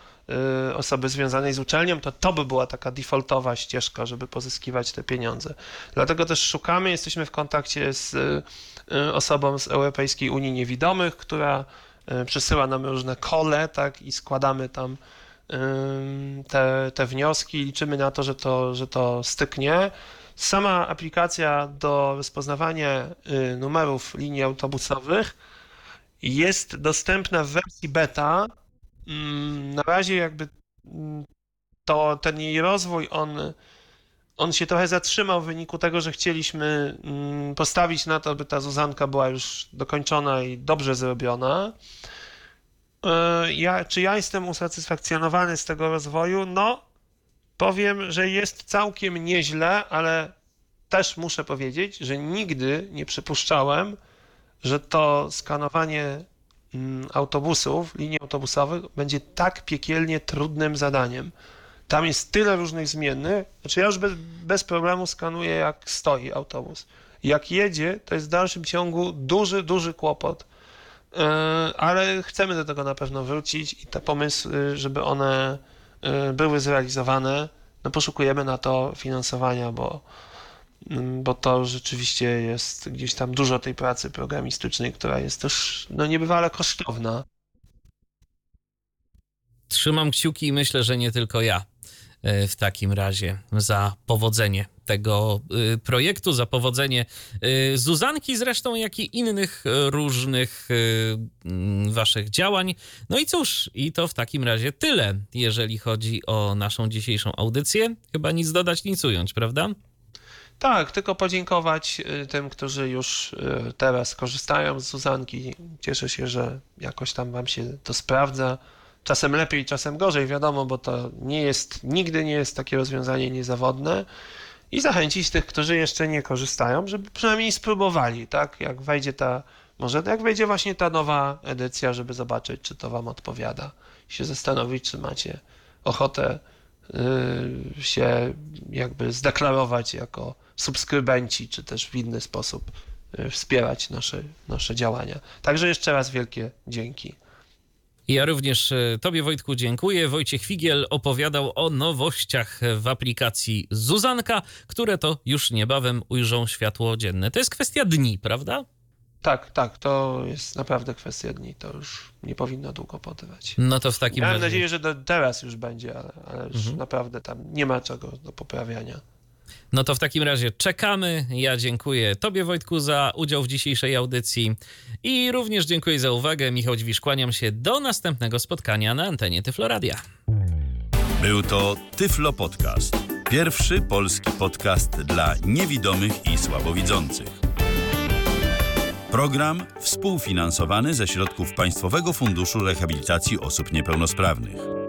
osoby związanej z uczelnią, to by była taka defaultowa ścieżka, żeby pozyskiwać te pieniądze. Dlatego też szukamy, jesteśmy w kontakcie z osobą z Europejskiej Unii Niewidomych, która przesyła nam różne kole, tak, i składamy tam te wnioski, liczymy na to, że to styknie. Sama aplikacja do rozpoznawania numerów linii autobusowych jest dostępna w wersji beta. Na razie ten jej rozwój, on się trochę zatrzymał w wyniku tego, że chcieliśmy postawić na to, by ta Zuzanka była już dokończona i dobrze zrobiona. Czy ja jestem usatysfakcjonowany z tego rozwoju? No, powiem, że jest całkiem nieźle, ale też muszę powiedzieć, że nigdy nie przypuszczałem, że to skanowanie autobusów, linii autobusowych będzie tak piekielnie trudnym zadaniem. Tam jest tyle różnych zmiennych, znaczy ja już bez problemu skanuję, jak stoi autobus. Jak jedzie, to jest w dalszym ciągu duży kłopot, ale chcemy do tego na pewno wrócić i te pomysły, żeby one były zrealizowane, no poszukujemy na to finansowania, bo bo to rzeczywiście jest gdzieś tam dużo tej pracy programistycznej, która jest też niebywale kosztowna. Trzymam kciuki i myślę, że nie tylko ja w takim razie za powodzenie tego projektu, za powodzenie Zuzanki zresztą, jak i innych różnych waszych działań. No i cóż, i to w takim razie tyle, jeżeli chodzi o naszą dzisiejszą audycję. Chyba nic dodać, nic ująć, prawda? Tak, tylko podziękować tym, którzy już teraz korzystają z Zuzanki. Cieszę się, że jakoś tam wam się to sprawdza. Czasem lepiej, czasem gorzej, wiadomo, bo to nigdy nie jest takie rozwiązanie niezawodne. I zachęcić tych, którzy jeszcze nie korzystają, żeby przynajmniej spróbowali, tak? Jak wejdzie właśnie ta nowa edycja, żeby zobaczyć, czy to wam odpowiada. I się zastanowić, czy macie ochotę się jakby zdeklarować jako subskrybenci, czy też w inny sposób wspierać nasze działania. Także jeszcze raz wielkie dzięki. Ja również tobie, Wojtku, dziękuję. Wojciech Figiel opowiadał o nowościach w aplikacji Zuzanka, które to już niebawem ujrzą światło dzienne. To jest kwestia dni, prawda? Tak, to jest naprawdę kwestia dni. To już nie powinno długo potrwać. No to w takim razie... Mam nadzieję, że teraz już będzie, ale już naprawdę tam nie ma czego do poprawiania. No to w takim razie czekamy. Ja dziękuję tobie, Wojtku, za udział w dzisiejszej audycji i również dziękuję za uwagę. Michał Dziwisz, kłaniam się do następnego spotkania na antenie Tyflo Radia. Był to Tyflo Podcast. Pierwszy polski podcast dla niewidomych i słabowidzących. Program współfinansowany ze środków Państwowego Funduszu Rehabilitacji Osób Niepełnosprawnych.